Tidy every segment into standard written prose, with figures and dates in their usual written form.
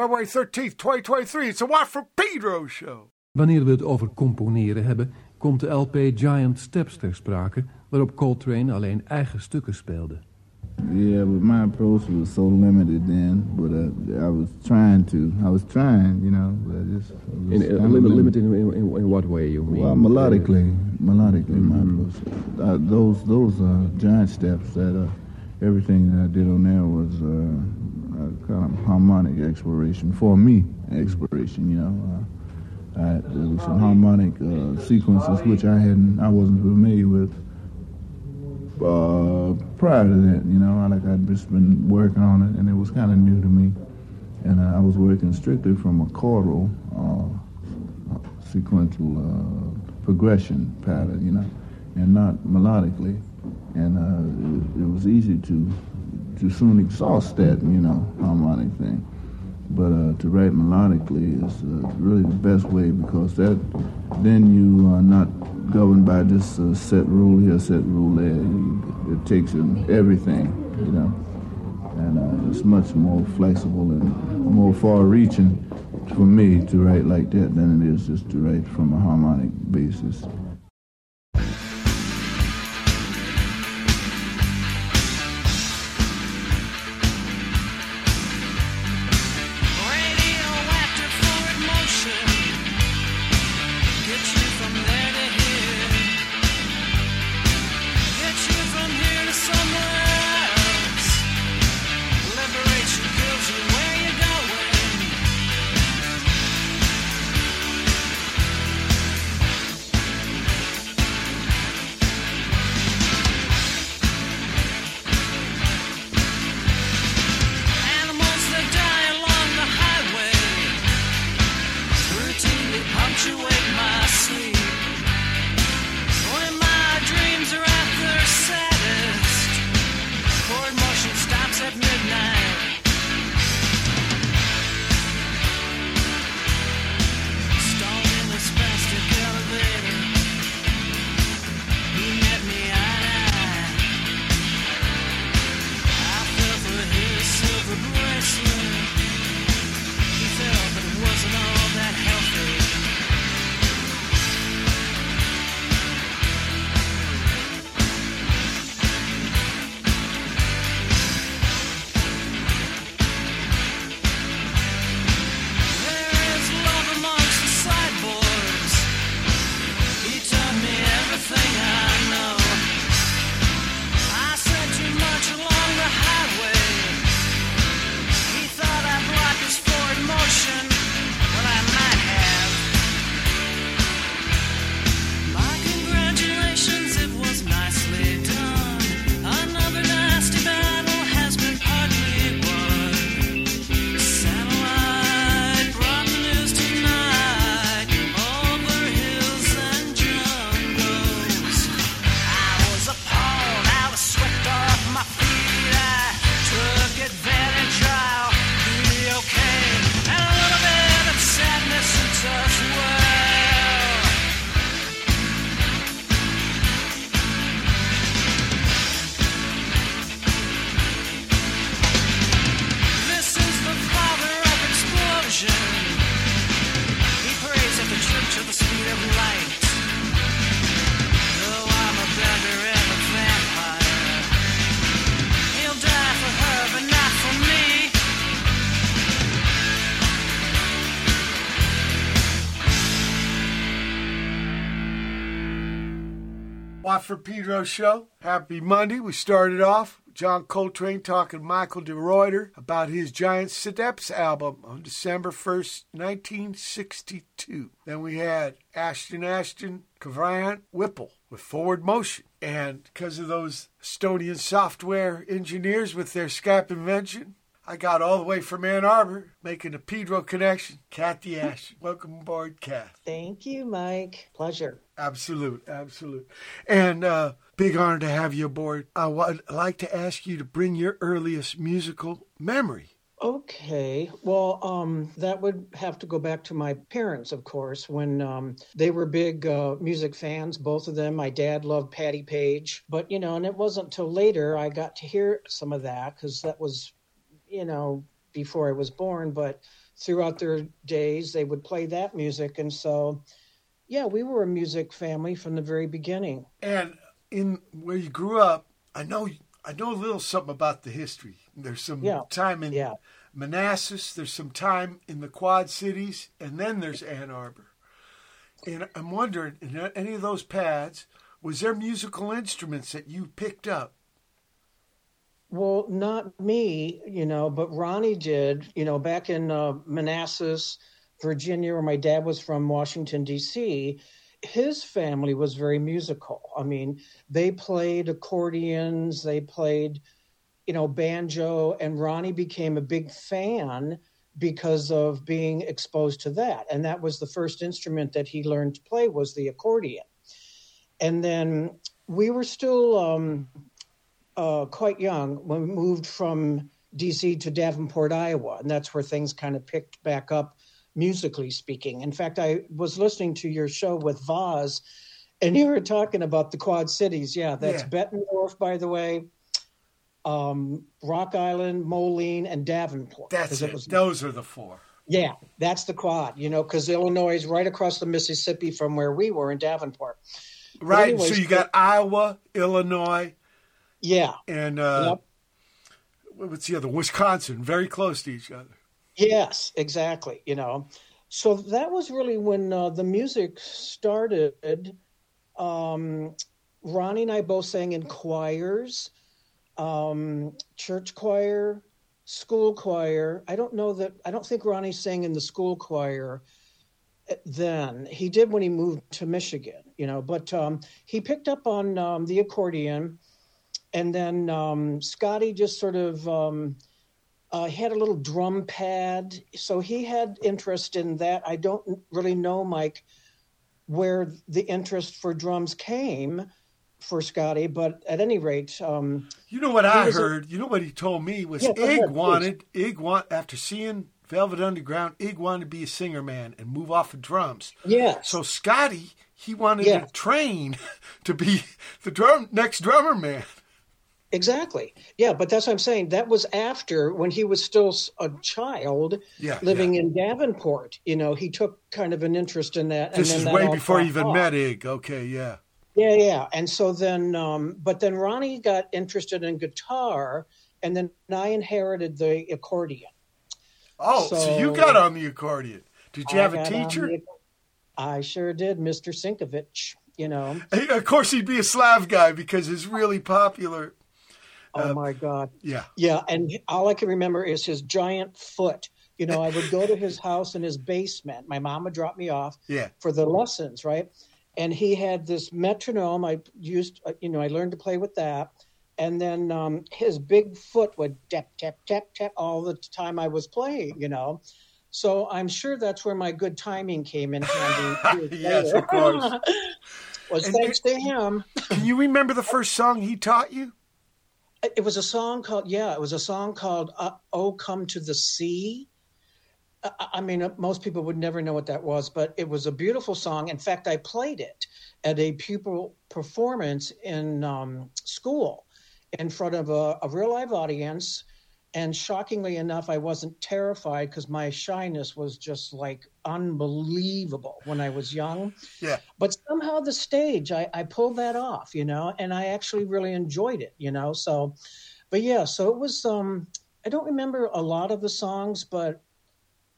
February 13th, 2023. It's a Watt for Pedro show. Wanneer we het over componeren hebben, komt de LP Giant Steps ter sprake, waarop Coltrane alleen eigen stukken speelde. Yeah, but my approach was so limited then, but I was trying, you know, but limited in what way you mean? Well, melodically, mm-hmm. My approach. Those giant steps that everything that I did on there was kind of harmonic exploration for me. Exploration, you know. There was some harmonic sequences which I wasn't familiar with. Prior to that, you know, I'd just been working on it, and it was kind of new to me. And I was working strictly from a chordal, sequential progression pattern, you know, and not melodically. And it was easy to soon exhaust that, you know, harmonic thing. But to write melodically is really the best way, because then you are not governed by this set rule here, set rule there. It takes in everything, you know. And it's much more flexible and more far-reaching for me to write like that than it is just to write from a harmonic basis. For Pedro's show. Happy Monday. We started off with John Coltrane talking to Michiel de Ruyter about his Giant Steps album on December 1st, 1962. Then we had Asheton Asheton, Kvaran Whipple with Forward Motion. And because of those Estonian software engineers with their Skype invention, I got all the way from Ann Arbor, making a Pedro connection. Kathy Ashe, welcome aboard, Kath. Thank you, Mike. Pleasure. Absolute. And big honor to have you aboard. I would like to ask you to bring your earliest musical memory. Okay. Well, that would have to go back to my parents, of course, when they were big music fans, both of them. My dad loved Patti Page. But, you know, and it wasn't until later I got to hear some of that, because that was... you know, before I was born, but throughout their days, they would play that music. And so, yeah, we were a music family from the very beginning. And in where you grew up, I know a little something about the history. There's some time in Manassas, there's some time in the Quad Cities, and then there's Ann Arbor. And I'm wondering, in any of those pads, was there musical instruments that you picked up? Well, not me, but Ronnie did, back in Manassas, Virginia, where my dad was from, Washington, D.C., his family was very musical. I mean, they played accordions, they played, banjo, and Ronnie became a big fan because of being exposed to that. And that was the first instrument that he learned to play was the accordion. And then we were still quite young when we moved from D.C. to Davenport, Iowa. And that's where things kind of picked back up, musically speaking. In fact, I was listening to your show with Vaz, and you were talking about the Quad Cities. Yeah, that's Bettendorf, by the way, Rock Island, Moline, and Davenport. That's it. Those are the four. Yeah, that's the Quad, because Illinois is right across the Mississippi from where we were in Davenport. Right, anyways, so you got Iowa, Illinois. Yeah. And what's the other? Wisconsin, very close to each other. Yes, exactly. So that was really when the music started. Ronnie and I both sang in choirs, church choir, school choir. I don't think Ronnie sang in the school choir then. He did when he moved to Michigan, but he picked up on the accordion, and then Scotty just sort of... had a little drum pad, so he had interest in that. I don't really know, Mike, where the interest for drums came for Scotty, but at any rate... what he told me was after seeing Velvet Underground, Ig wanted to be a singer man and move off of drums. Yeah. So Scotty, he wanted to train to be the next drummer man. Exactly. Yeah, but that's what I'm saying. That was after, when he was still a child living in Davenport. He took kind of an interest in that. This is way before he even met Ig. Okay, yeah. Yeah, yeah. And so then, but then Ronnie got interested in guitar, and then I inherited the accordion. Oh, so you got on the accordion. Did you have a teacher? I sure did, Mr. Sinkovich, Of course, he'd be a Slav guy because it's really popular. Oh, my God. Yeah. Yeah, and all I can remember is his giant foot. I would go to his house in his basement. My mom would drop me off for the lessons, right? And he had this metronome. I learned to play with that. And then his big foot would tap, tap, tap, tap all the time I was playing, So I'm sure that's where my good timing came in handy. Yes, of course. Was thanks to him. Can you remember the first song he taught you? It was a song called, Oh, Come to the Sea. I mean, most people would never know what that was, but it was a beautiful song. In fact, I played it at a pupil performance in school in front of a real live audience. And shockingly enough, I wasn't terrified because my shyness was just like unbelievable when I was young. Yeah. But somehow the stage, I pulled that off, and I actually really enjoyed it, So, but yeah, so it was, I don't remember a lot of the songs, but,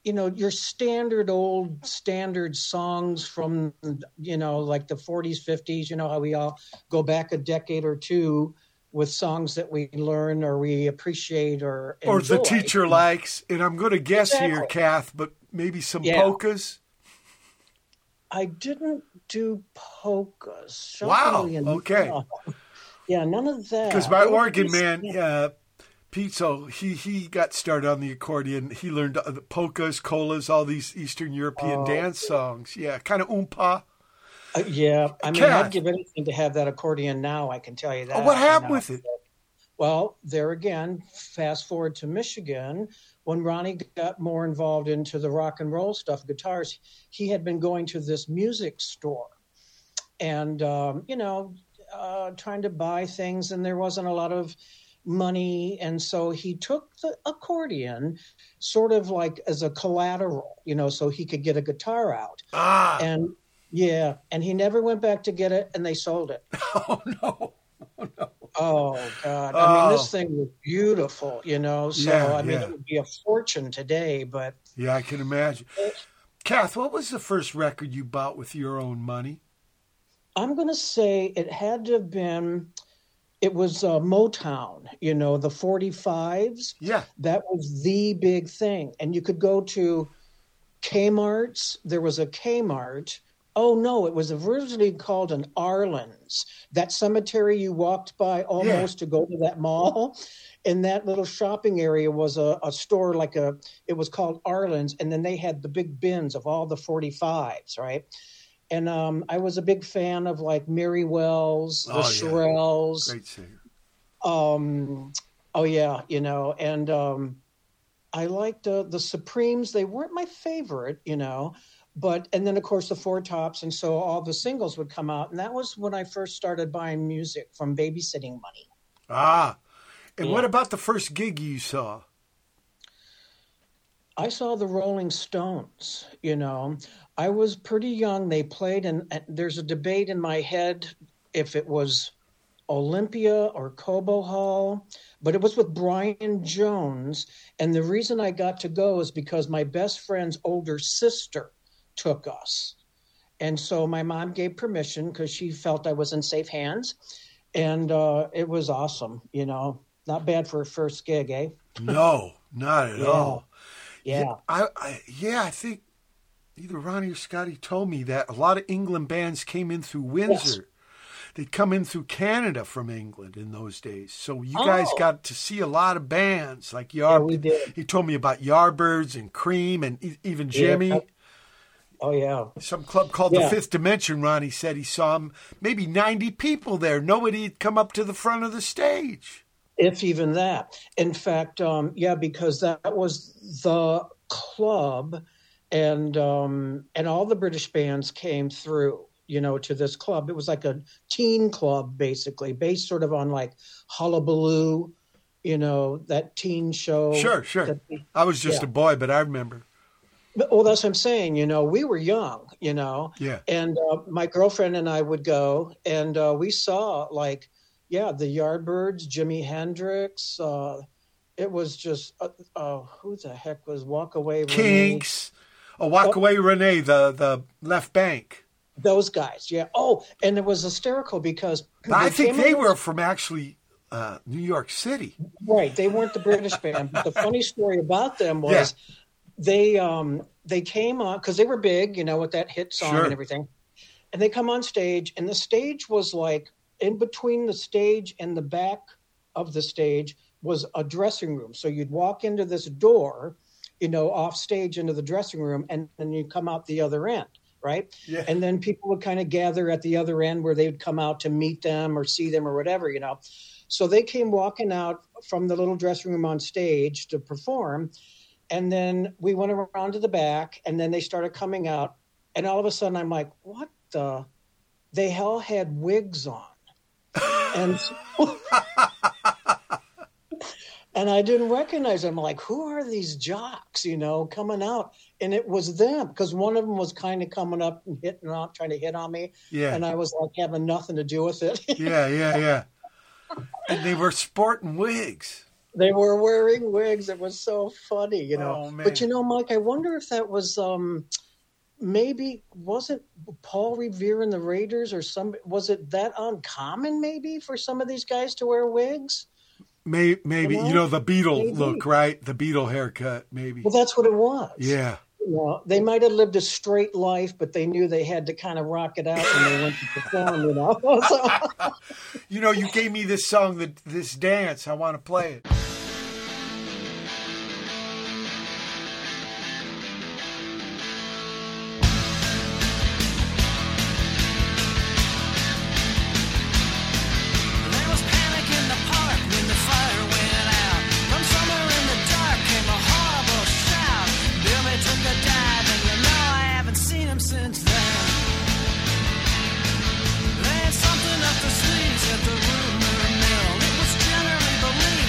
your standard songs from, like the 40s, 50s, how we all go back a decade or two with songs that we learn or we appreciate or enjoy. Or the teacher likes, and I'm going to guess here, Kath, but maybe some polkas? I didn't do polkas. Wow, okay. No. Yeah, none of that. Because my organ man, Pizzo, he got started on the accordion. He learned the polkas, colas, all these Eastern European dance songs. Yeah, kind of oompa. I mean, I'd give anything to have that accordion now, I can tell you that. What happened with it? Well, there again, fast forward to Michigan, when Ronnie got more involved into the rock and roll stuff, guitars, he had been going to this music store and, trying to buy things, and there wasn't a lot of money, and so he took the accordion sort of like as a collateral, you know, so he could get a guitar out. Ah. And yeah, and he never went back to get it, and they sold it. Oh no. Oh no. Oh God. Oh. I mean, this thing was beautiful, you know. So yeah, I mean it would be a fortune today, but yeah, I can imagine. Kath, what was the first record you bought with your own money? I'm going to say it had to have been, it was Motown, you know, the 45s. Yeah. That was the big thing. And you could go to Kmart's. There was a Kmart. Oh, no, it was originally called an Arlen's. That cemetery you walked by almost to go to that mall. And that little shopping area was a store like a, it was called Arlen's. And then they had the big bins of all the 45s, right? And I was a big fan of like Mary Wells, the Shirelles. Great singer. You know, and I liked the Supremes. They weren't my favorite, you know, but, and then of course the Four Tops. And so all the singles would come out. And that was when I first started buying music from babysitting money. Ah, and what about the first gig you saw? I saw the Rolling Stones, you know. I was pretty young. They played, and there's a debate in my head if it was Olympia or Cobo Hall, but it was with Brian Jones. And the reason I got to go is because my best friend's older sister took us. And so my mom gave permission because she felt I was in safe hands. And it was awesome, you know. Not bad for a first gig, eh? No, not at all. Yeah. I think either Ronnie or Scotty told me that a lot of England bands came in through Windsor. Yes. They'd come in through Canada from England in those days. So you guys got to see a lot of bands like Yardbirds. Yeah, he told me about Yardbirds and Cream and even Jimmy. Yeah. Oh, yeah. Some club called the Fifth Dimension, Ronnie said he saw him, maybe 90 people there. Nobody had come up to the front of the stage. If even that. In fact, because that was the club, and all the British bands came through, you know, to this club. It was like a teen club, basically, based sort of on like Hullabaloo, you know, that teen show. Sure. I was just a boy, but I remember. Well, that's what I'm saying. You know, we were young, you know. Yeah. And my girlfriend and I would go, and we saw like, the Yardbirds, Jimi Hendrix. It was just, who the heck was Walk Away Renee? Kinks. Walk Away Renee, the Left Bank. Those guys, yeah. Oh, and it was hysterical because... I think they were from actually New York City. Right, they weren't the British band. But the funny story about them was they came on, because they were big, you know, with that hit song and everything. And they come on stage, and the stage was like... in between the stage and the back of the stage was a dressing room. So you'd walk into this door, you know, off stage into the dressing room, and then you come out the other end, right? Yeah. And then people would kind of gather at the other end where they would come out to meet them or see them or whatever, you know. So they came walking out from the little dressing room on stage to perform. And then we went around to the back, and then they started coming out. And all of a sudden I'm like, what the? They all had wigs on. And so, and I didn't recognize them. I'm like, who are these jocks, you know, coming out? And it was them, because one of them was kind of coming up and trying to hit on me. Yeah. And I was like having nothing to do with it. Yeah. And they were sporting wigs. They were wearing wigs. It was so funny, you know. Oh, man. But, you know, Mike, I wonder if that was maybe wasn't Paul Revere and the Raiders or some, was it that uncommon maybe for some of these guys to wear wigs? Maybe, you know, the Beatle look, right? The Beatle haircut, maybe. Well, that's what it was. Yeah. You know, they might've lived a straight life, but they knew they had to kind of rock it out when they went to perform, you know? You know, you gave me this song, this dance, I want to play it. Something up the sleeves at the rumor mill. It was generally believed.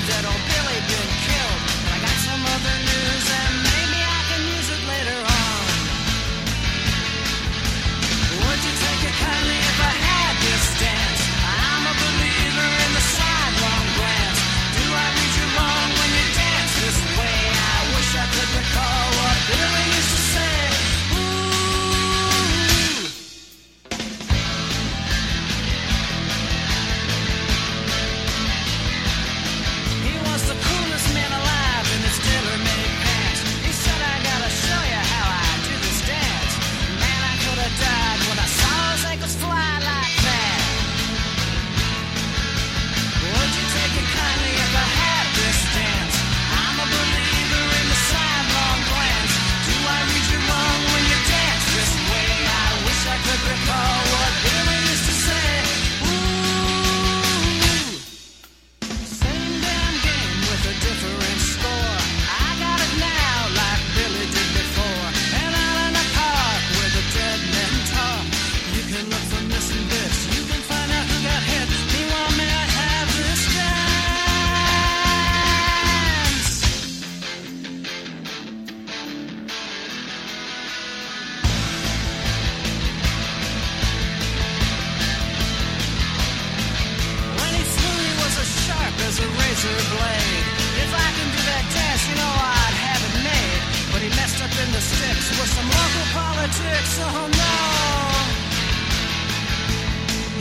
razor blade. If I can do that dance, you know I'd have it made. But he messed up in the sticks with some local politics, oh no.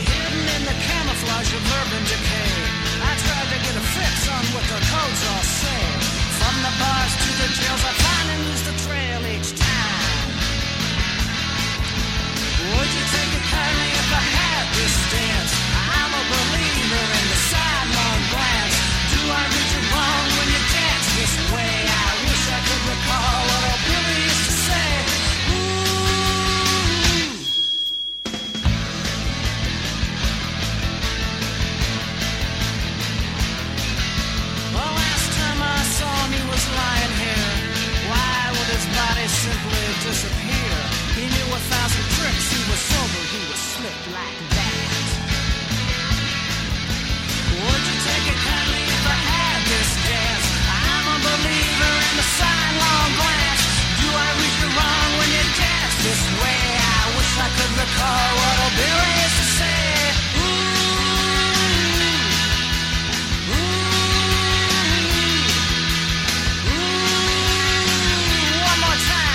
Hidden in the camouflage of urban decay, I tried to get a fix on what the codes all say. From the bars to the jails, I find and lose the trail each time. Would you take it kindly if I had this dance? I'm a believer in the sidelong glance. Do I read you wrong when you dance this way? I wish I could recall what old Billy used to say. Ooh. The last time I saw him, he was lying here. Why would his body simply disappear? He knew 1,000 tricks. He was sober. He was slick like that. Would you take it kindly if I had this dance? I'm a believer in the sidelong glance. Do I reach the wrong when you dance this way? I wish I could recall what old Billy used to say. Ooh, ooh, ooh, one more time.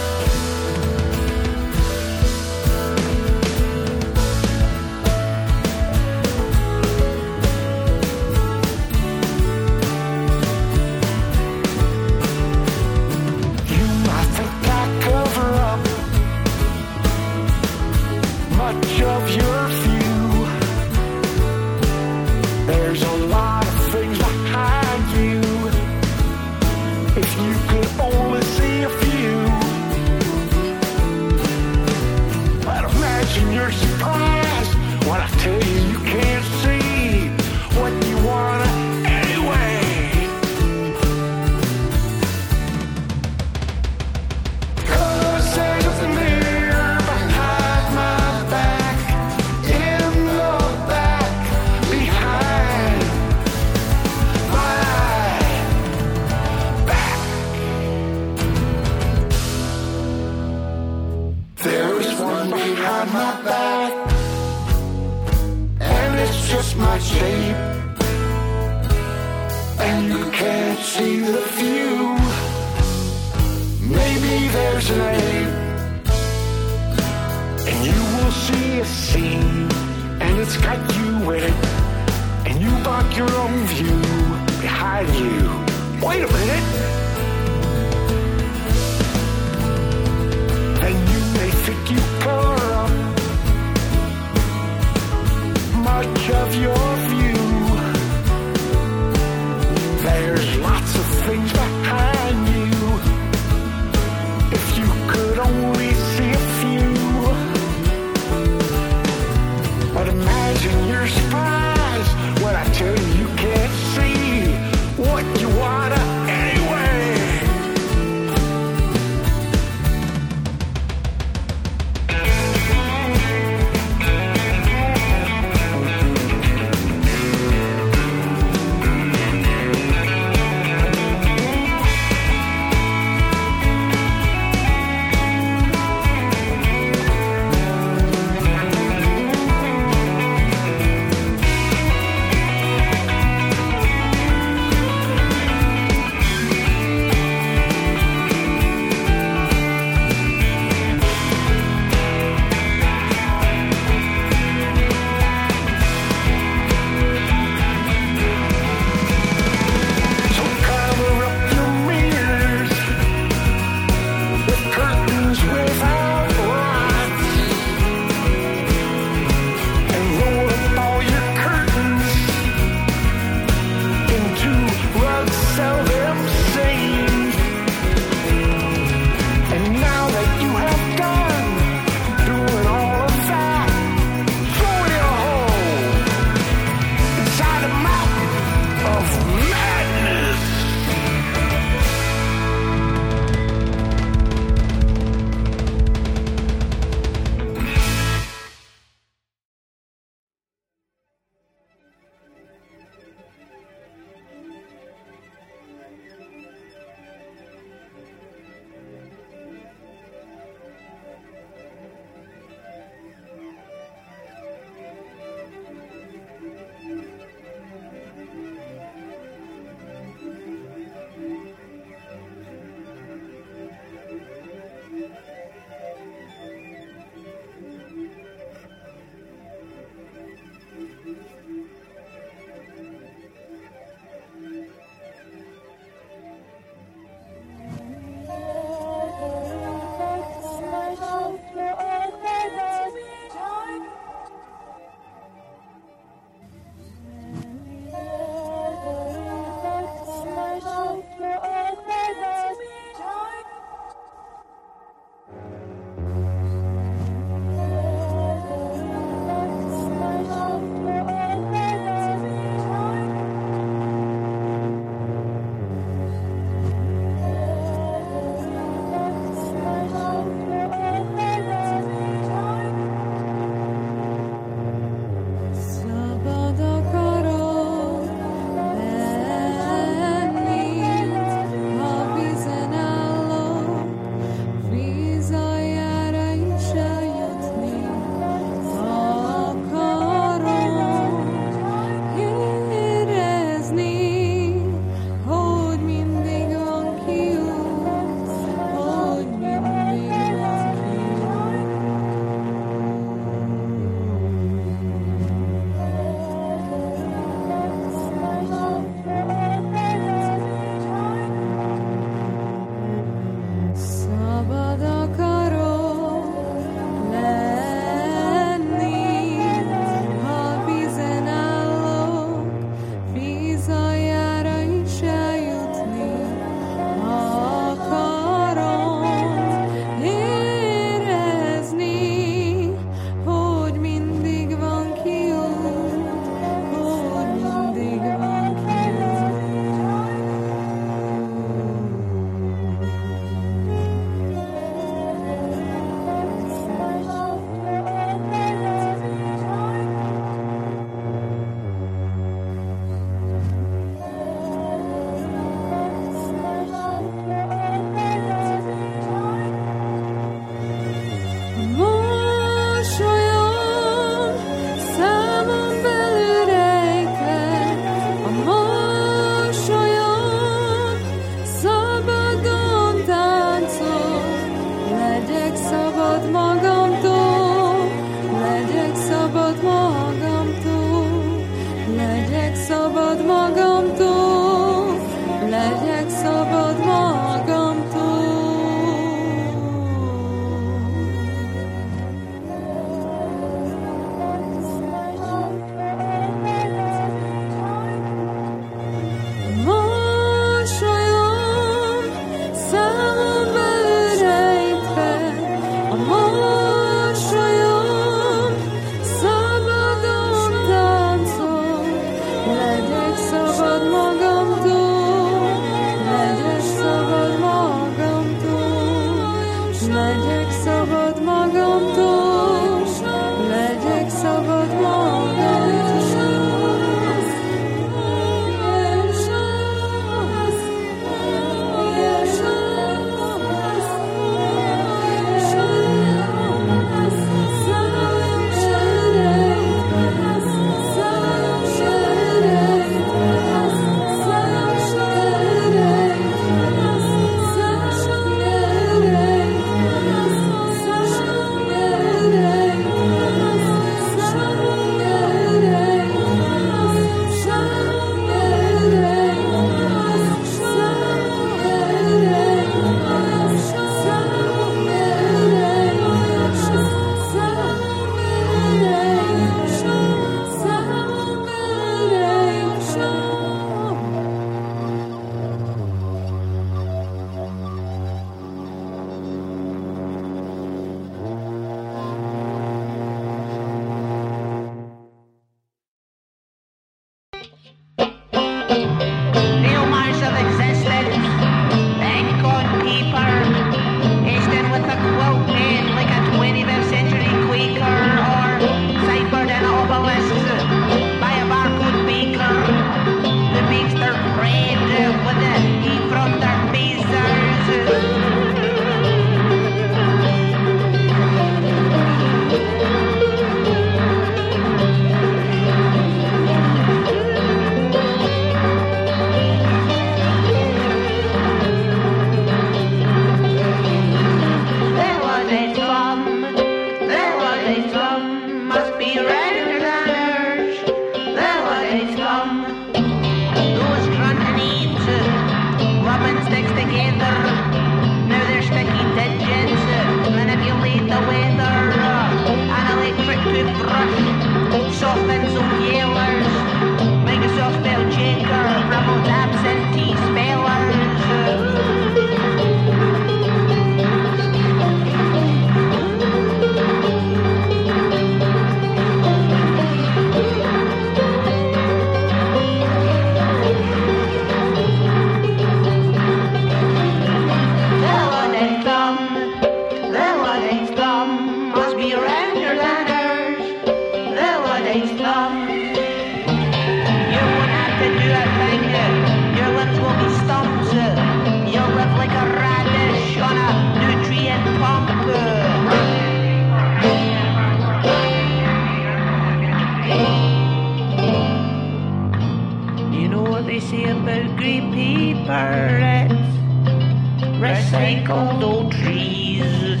recycled old trees.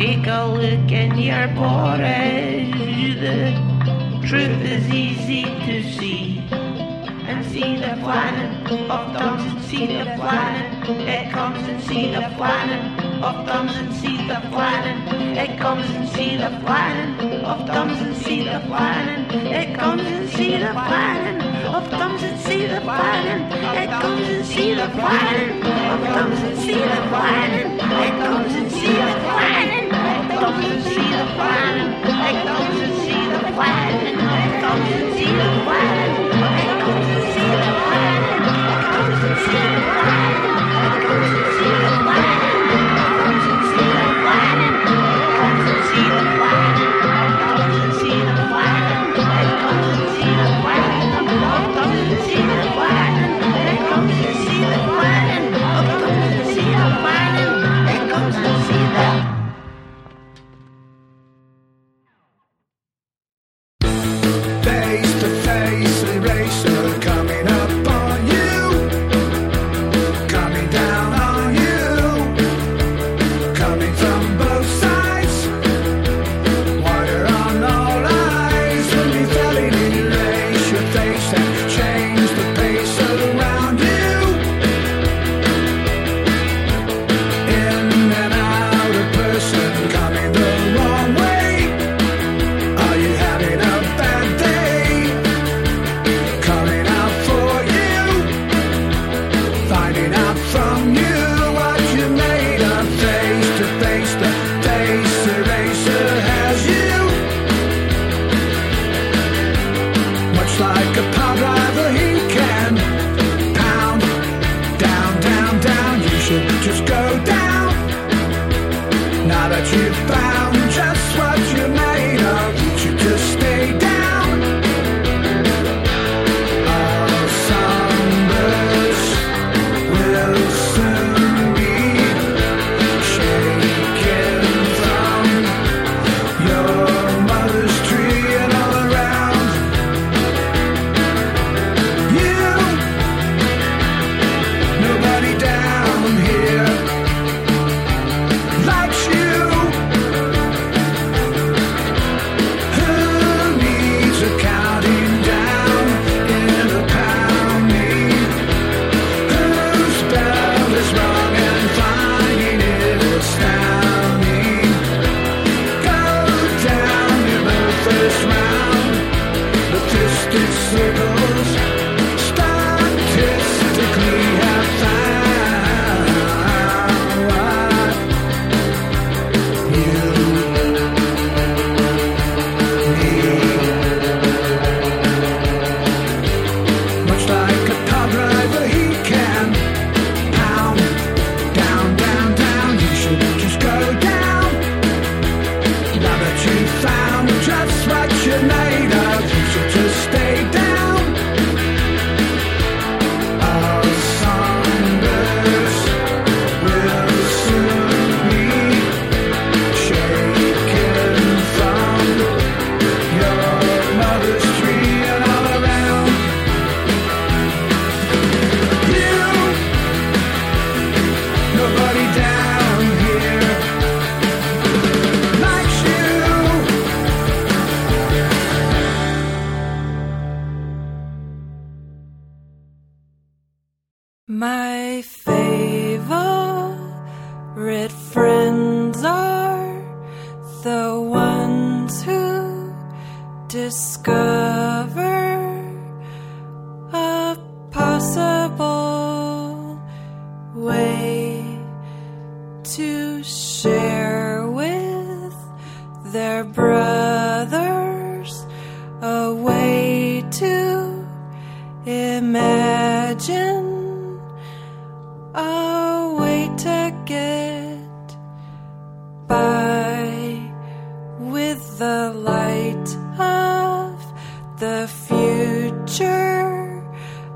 Take a look in your porridge. The truth is easy to see. And see the planet of thumbs and see the planet. It comes and see the planet of thumbs and see the planet. It comes and see the planet of thumbs and see the planet. It comes and see the planet of thumbs and see the planet. It comes and see the planet of thumbs and see the planet. It comes and see the planet of thumbs and see the planet. It comes and see the planet of thumbs and see the planet. It comes and see the planet of thumbs and see the planet. It comes and see the planet of thumbs and see the planet. It comes and see the planet of thumbs and see the planet. It comes and see the planet. See the planet, it comes to see the planet, it comes to see the planet, it comes to see the. Face to face, eraser coming up on you, coming down on you, coming from both sides, water on all eyes, and you telling me to raise your face and change.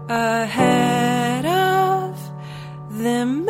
Ahead of them.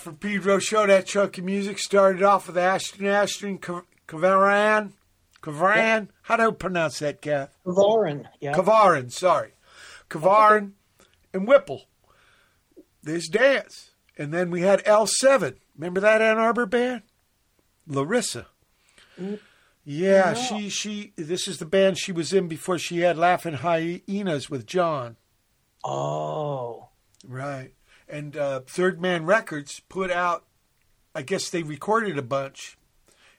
For Pedro Show, that chunk of music started off with Asheton Asheton Kvaran. Kvaran? How do I pronounce that, Kath? Kvaran, yeah. Kvaran, sorry. Kvaran and Whipple. This dance. And then we had L7. Remember that Ann Arbor band? Larissa. Yeah, she this is the band she was in before she had Laughing Hyenas with John. Oh. Right. And Third Man Records put out, I guess they recorded a bunch,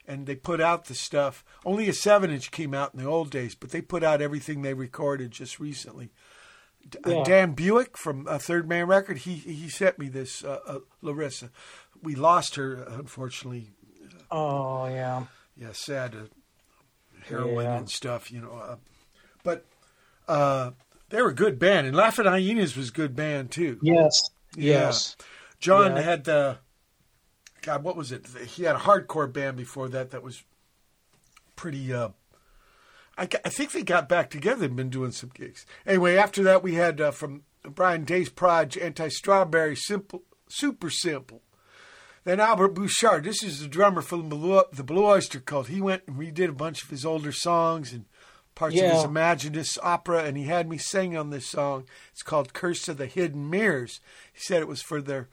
and they put out the stuff. Only a 7-inch came out in the old days, but they put out everything they recorded just recently. Yeah. Dan Buick from Third Man Record, he sent me this, Larissa. We lost her, unfortunately. Oh, yeah. Yeah, sad. Heroin and stuff, you know. But they were a good band, and Laughing Hyenas was a good band, too. Yes. Yeah. Yes, John had the God, what was it? He had a hardcore band before that that was pretty... I think they got back together and been doing some gigs. Anyway, after that we had from Brian Day's Proj, Anti-Strawberry, Simple, Super Simple. Then Albert Bouchard. This is the drummer from the Blue Oyster Cult. He went and redid a bunch of his older songs and parts of his Imaginist opera, and he had me sing on this song. It's called Curse of the Hidden Mirrors. He said it was for their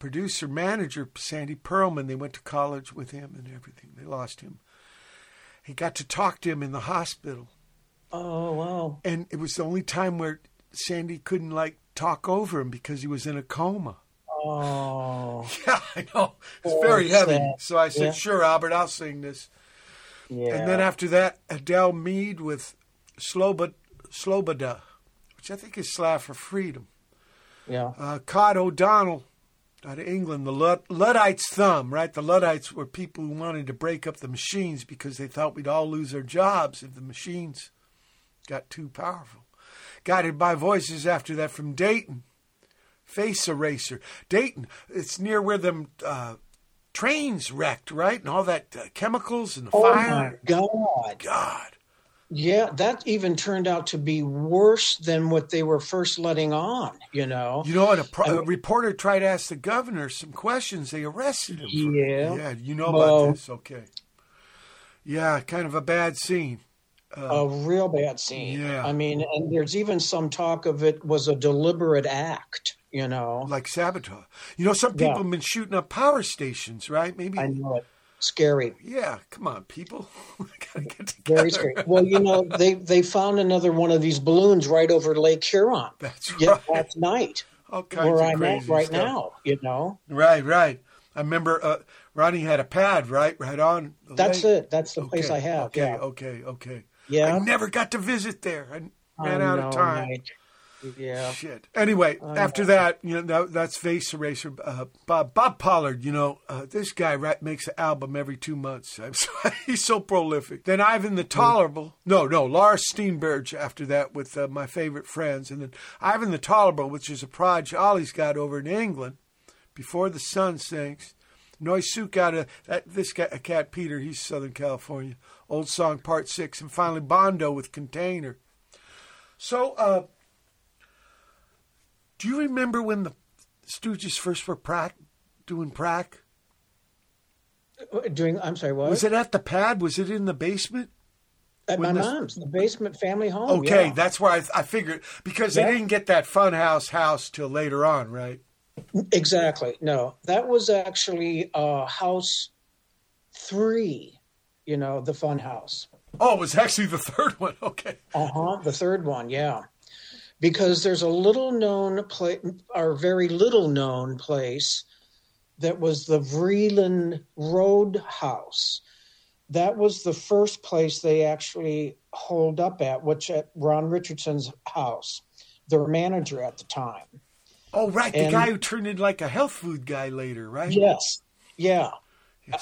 producer, manager, Sandy Pearlman. They went to college with him and everything. They lost him. He got to talk to him in the hospital. Oh, wow. And it was the only time where Sandy couldn't, like, talk over him because he was in a coma. Oh. Yeah, I know. It's very heavy. So I said, sure, Albert, I'll sing this. Yeah. And then after that, Adele Mead with Sloboda, which I think is Slav for freedom. Yeah. Cod O'Donnell out of England, the Luddites' Thumb, right? The Luddites were people who wanted to break up the machines because they thought we'd all lose our jobs if the machines got too powerful. Guided by Voices after that from Dayton. Face Eraser. Dayton, it's near where them trains wrecked, right? And all that chemicals and the fire. Oh, my God. Yeah, that even turned out to be worse than what they were first letting on, you know. You know what? A reporter tried to ask the governor some questions. They arrested him. Yeah, you know about this. Okay. Yeah, kind of a bad scene. A real bad scene. Yeah. I mean, and there's even some talk of it was a deliberate act, you know. Like sabotage. You know, some people have been shooting up power stations, right? Maybe. I know it. Scary. Yeah. Come on, people. We gotta get together. Very scary. Well, you know, they found another one of these balloons right over Lake Huron. That's right. Last night. All kinds where I'm at right stuff. Now, you know. Right, right. I remember Ronnie had a pad, right? Right on the That's lake. It. That's the place I have. Okay, yeah. okay. Yeah. I never got to visit there. I ran out of time. Right. Yeah. Shit. Anyway, after that, you know, that's Face Eraser. Bob Pollard, you know, this guy makes an album every 2 months. He's so prolific. Then Ivan the Tolerable. No, Laura Steenberg after that with My Favorite Friends. And then Ivan the Tolerable, which is a project Ollie's got over in England, Before the Sun Sinks. Noisuk out of this guy, Cat Peter, he's Southern California. Old Song Part 6. And finally Bondo with Container. So, do you remember when the Stooges first were doing prac? I'm sorry, what? Was it at the pad? Was it in the basement? At my mom's, the basement family home. Okay, that's where I figured, because they didn't get that funhouse house till later on, right? Exactly. No, that was actually house 3, you know, the fun house. Oh, it was actually the third one. Okay. The third one, yeah. Because there's a very little known place that was the Vreeland Road House. That was the first place they actually holed up at, which at Ron Richardson's house, their manager at the time. Oh, right. The guy who turned into like a health food guy later, right? Yes. Yeah.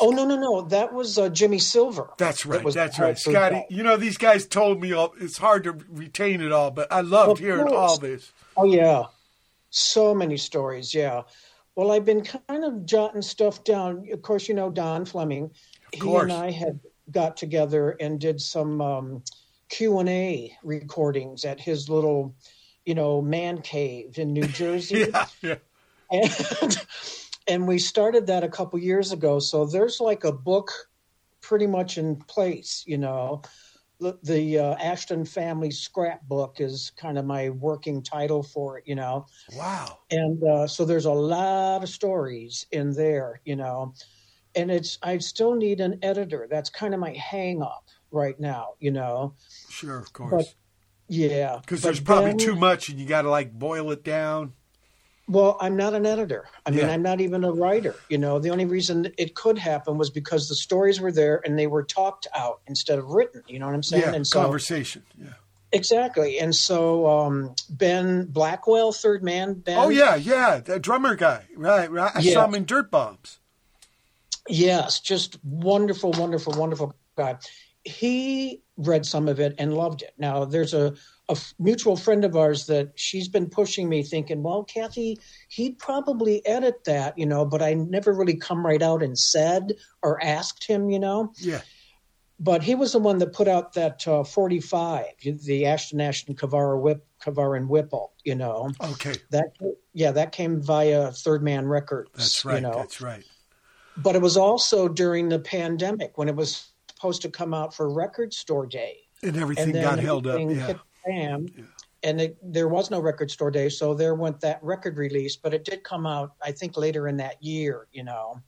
Oh, no. That was Jimmy Silver. That's right. That's right. Scotty, you know, these guys told me all. It's hard to retain it all, but I loved hearing all this. Oh, yeah. So many stories, yeah. Well, I've been kind of jotting stuff down. Of course, you know, Don Fleming. He and I had got together and did some Q&A recordings at his little, you know, man cave in New Jersey. yeah. And we started that a couple years ago. So there's like a book pretty much in place, you know. The Asheton Family Scrapbook is kind of my working title for it, you know. Wow. And so there's a lot of stories in there, you know. And I still need an editor. That's kind of my hang up right now, you know. Sure, of course. But, yeah. Because there's probably too much and you got to like boil it down. Well, I'm not an editor. I mean, I'm not even a writer. You know, the only reason it could happen was because the stories were there and they were talked out instead of written. You know what I'm saying? Yeah, and conversation. Yeah. Exactly. And so Ben Blackwell, Third Man, Ben. Oh, yeah. The drummer guy. Right. I saw him in Dirt Bombs. Yes. Just wonderful, wonderful, wonderful guy. he read some of it and loved it. Now, there's a mutual friend of ours that she's been pushing me, thinking, well, Kathy, he'd probably edit that, you know, but I never really come right out and said or asked him, you know. Yeah. But he was the one that put out that 45, the Asheton Asheton Kvaran Whipple, you know. Okay. That came via Third Man Records. That's right. You know? That's right. But it was also during the pandemic when it was supposed to come out for Record Store Day. And everything got held up. Hit the fan, yeah. And there was no Record Store Day, so there went that record release. But it did come out, I think, later in that year, you know.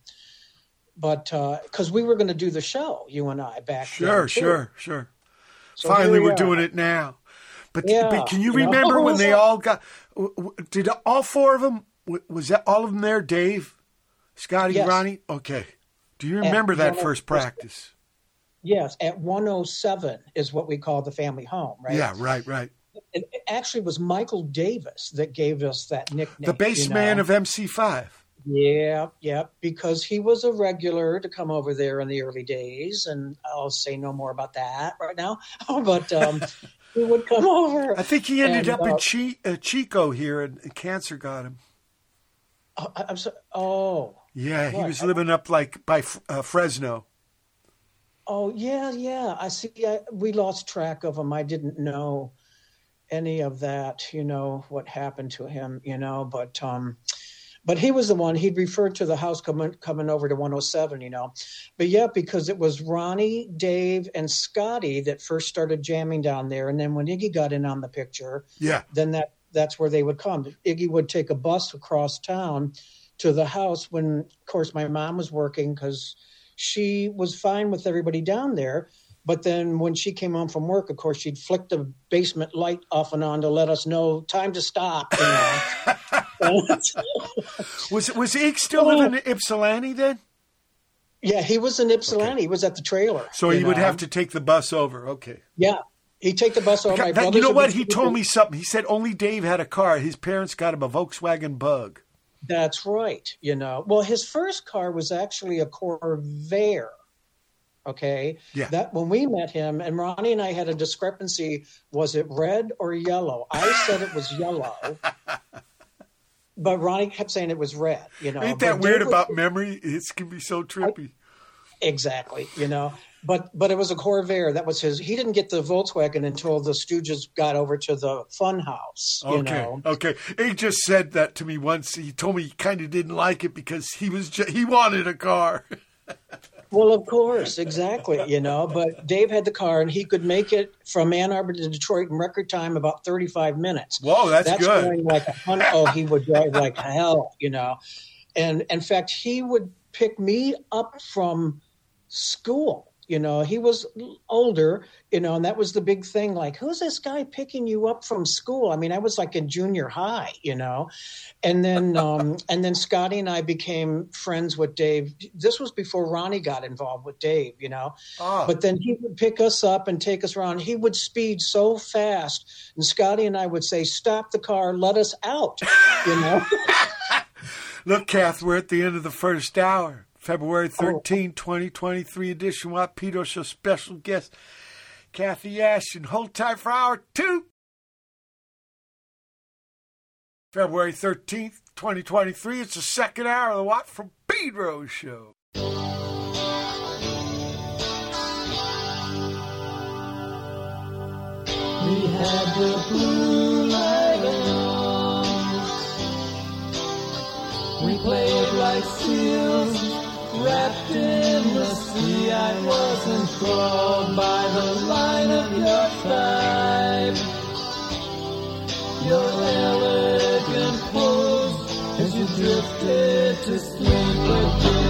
But because we were going to do the show, you and I, back then. Sure. So finally, we're doing it now. But, but can you remember when they all got – did all four of them – was that all of them there, Dave, Scotty, yes. Ronnie? Okay. Do you remember that first practice? Yes, at 107 is what we call the family home, right? Yeah, right. It actually was Michael Davis that gave us that nickname. The bass man of MC5. Yeah, because he was a regular to come over there in the early days, and I'll say no more about that right now. But he would come over. I think he ended up in Chico here, and cancer got him. I'm sorry. Oh. Yeah, he was living up like by Fresno. Oh, yeah. I see. We lost track of him. I didn't know any of that, you know, what happened to him, you know, but he was the one, he'd referred to the house coming over to 107, you know. But yeah, because it was Ronnie, Dave, and Scotty that first started jamming down there. And then when Iggy got in on the picture, then that's where they would come. Iggy would take a bus across town to the house when, of course, my mom was working because she was fine with everybody down there. But then when she came home from work, of course, she'd flick the basement light off and on to let us know time to stop, you know. Was Ig still living in Ypsilanti then? Yeah, he was in Ypsilanti. Okay. He was at the trailer. So he would have to take the bus over. Okay. Yeah, he'd take the bus over. You know what? He told me something. He said only Dave had a car. His parents got him a Volkswagen Bug. That's right. You know, well, his first car was actually a Corvair. Okay. Yeah. That when we met him and Ronnie and I had a discrepancy. Was it red or yellow? I said it was yellow. But Ronnie kept saying it was red, you know. Ain't that weird about memory? It can be so trippy. Exactly, you know. But it was a Corvair. That was his. He didn't get the Volkswagen until the Stooges got over to the Fun House, you know. Okay. He just said that to me once. He told me he kind of didn't like it because he wanted a car. Well, of course, exactly, you know. But Dave had the car, and he could make it from Ann Arbor to Detroit in record time, about 35 minutes. Whoa, that's good. Going like 100. Oh, he would drive like hell, you know. And, in fact, he would pick me up from school, you know. He was older, you know, and that was the big thing. Like, who's this guy picking you up from school? I mean, I was like in junior high, you know. And then and then Scotty and I became friends with Dave. This was before Ronnie got involved with Dave, you know. Oh. But then he would pick us up and take us around. He would speed so fast. And Scotty and I would say, stop the car, let us out, you know. Look, Kath, we're at the end of the first hour. February 13, 2023 edition Wapedo Show special guest, Kathy Asheton. Hold tight for hour two. February 13th, 2023. It's the second hour of the Wapedo Show. We had the blue light on. We played like seals. Wrapped in the sea, I was enthralled by the light of your pipe. Your elegant pose as you drifted to sleep again.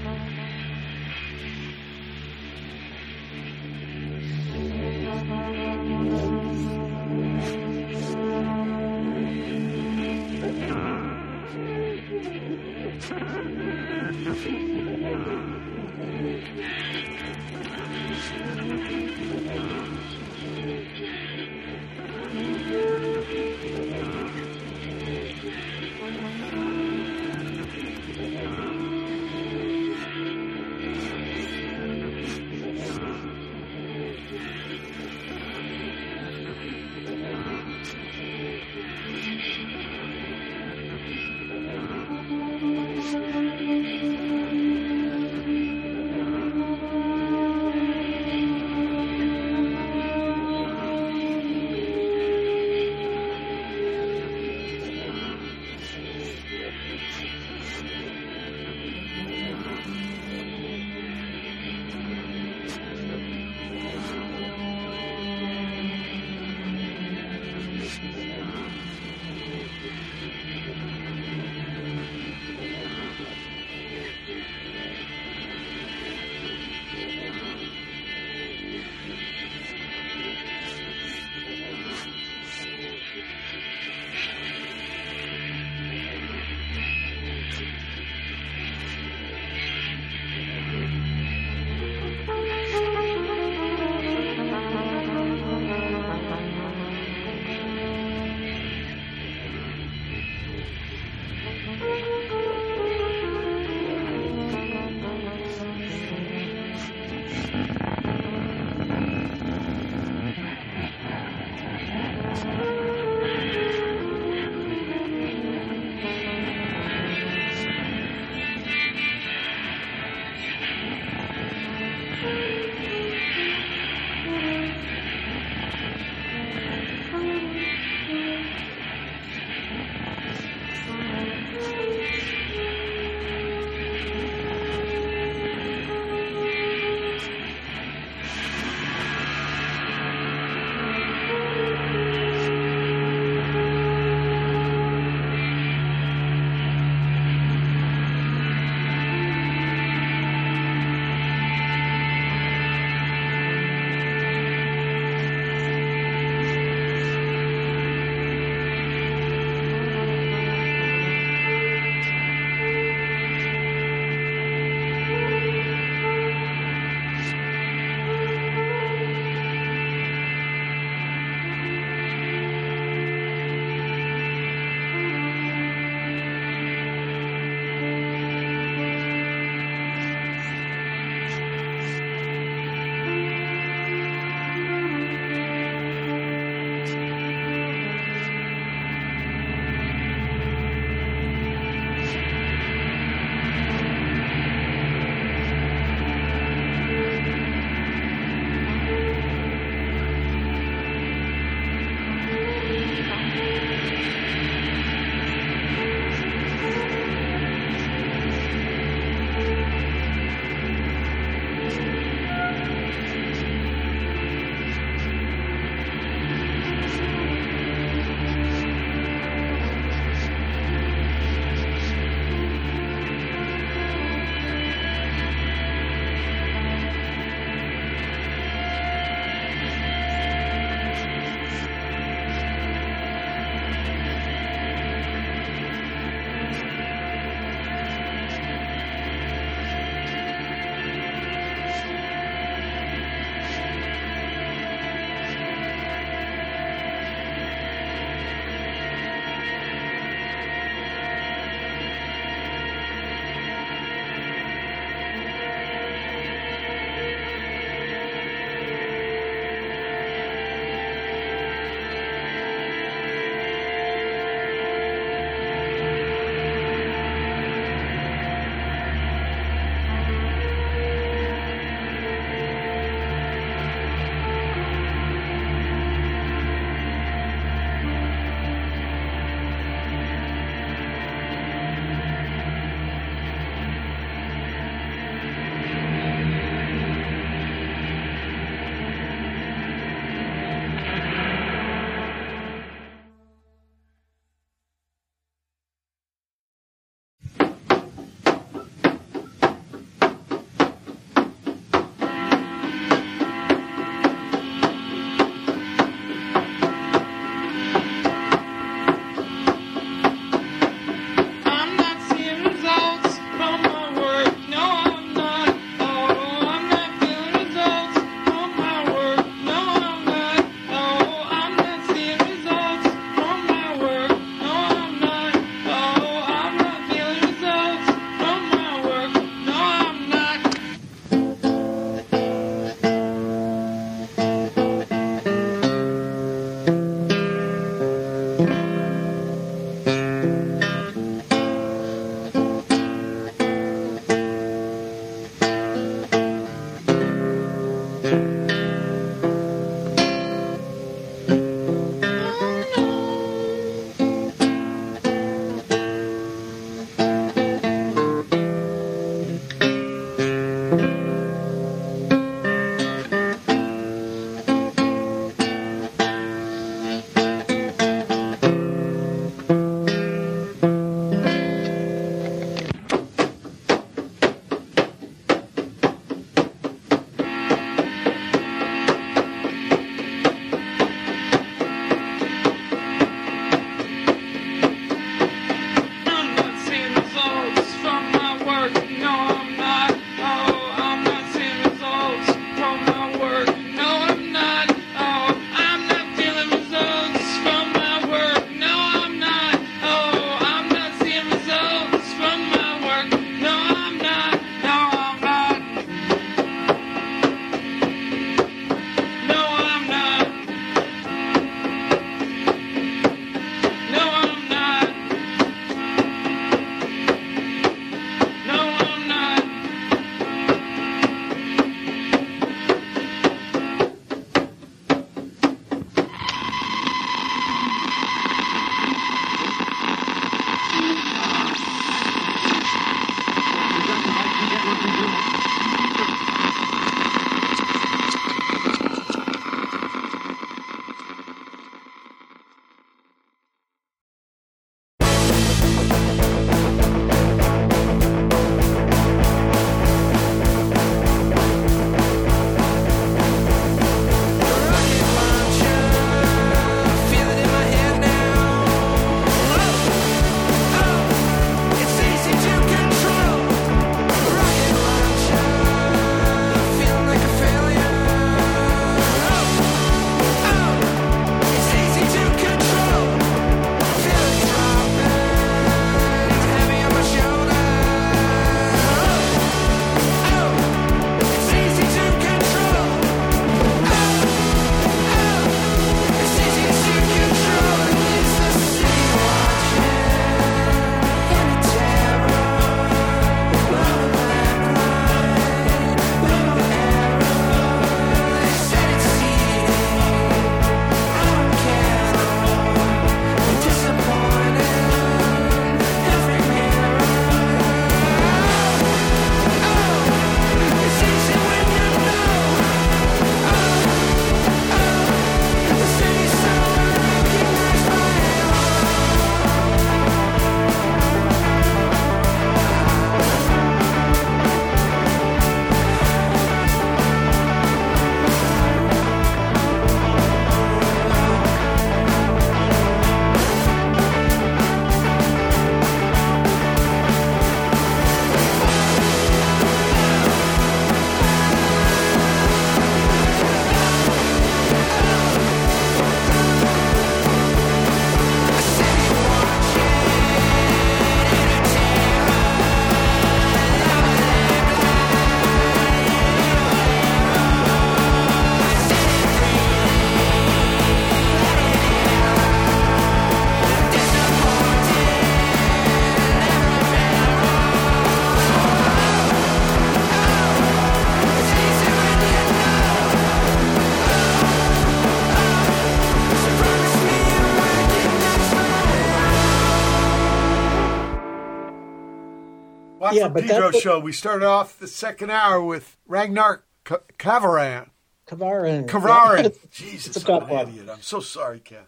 Rock yeah, but Pedro show. We started off the second hour with Ragnar Kvaran. Kvaran. Jesus, I'm an idiot. I'm so sorry, Ken.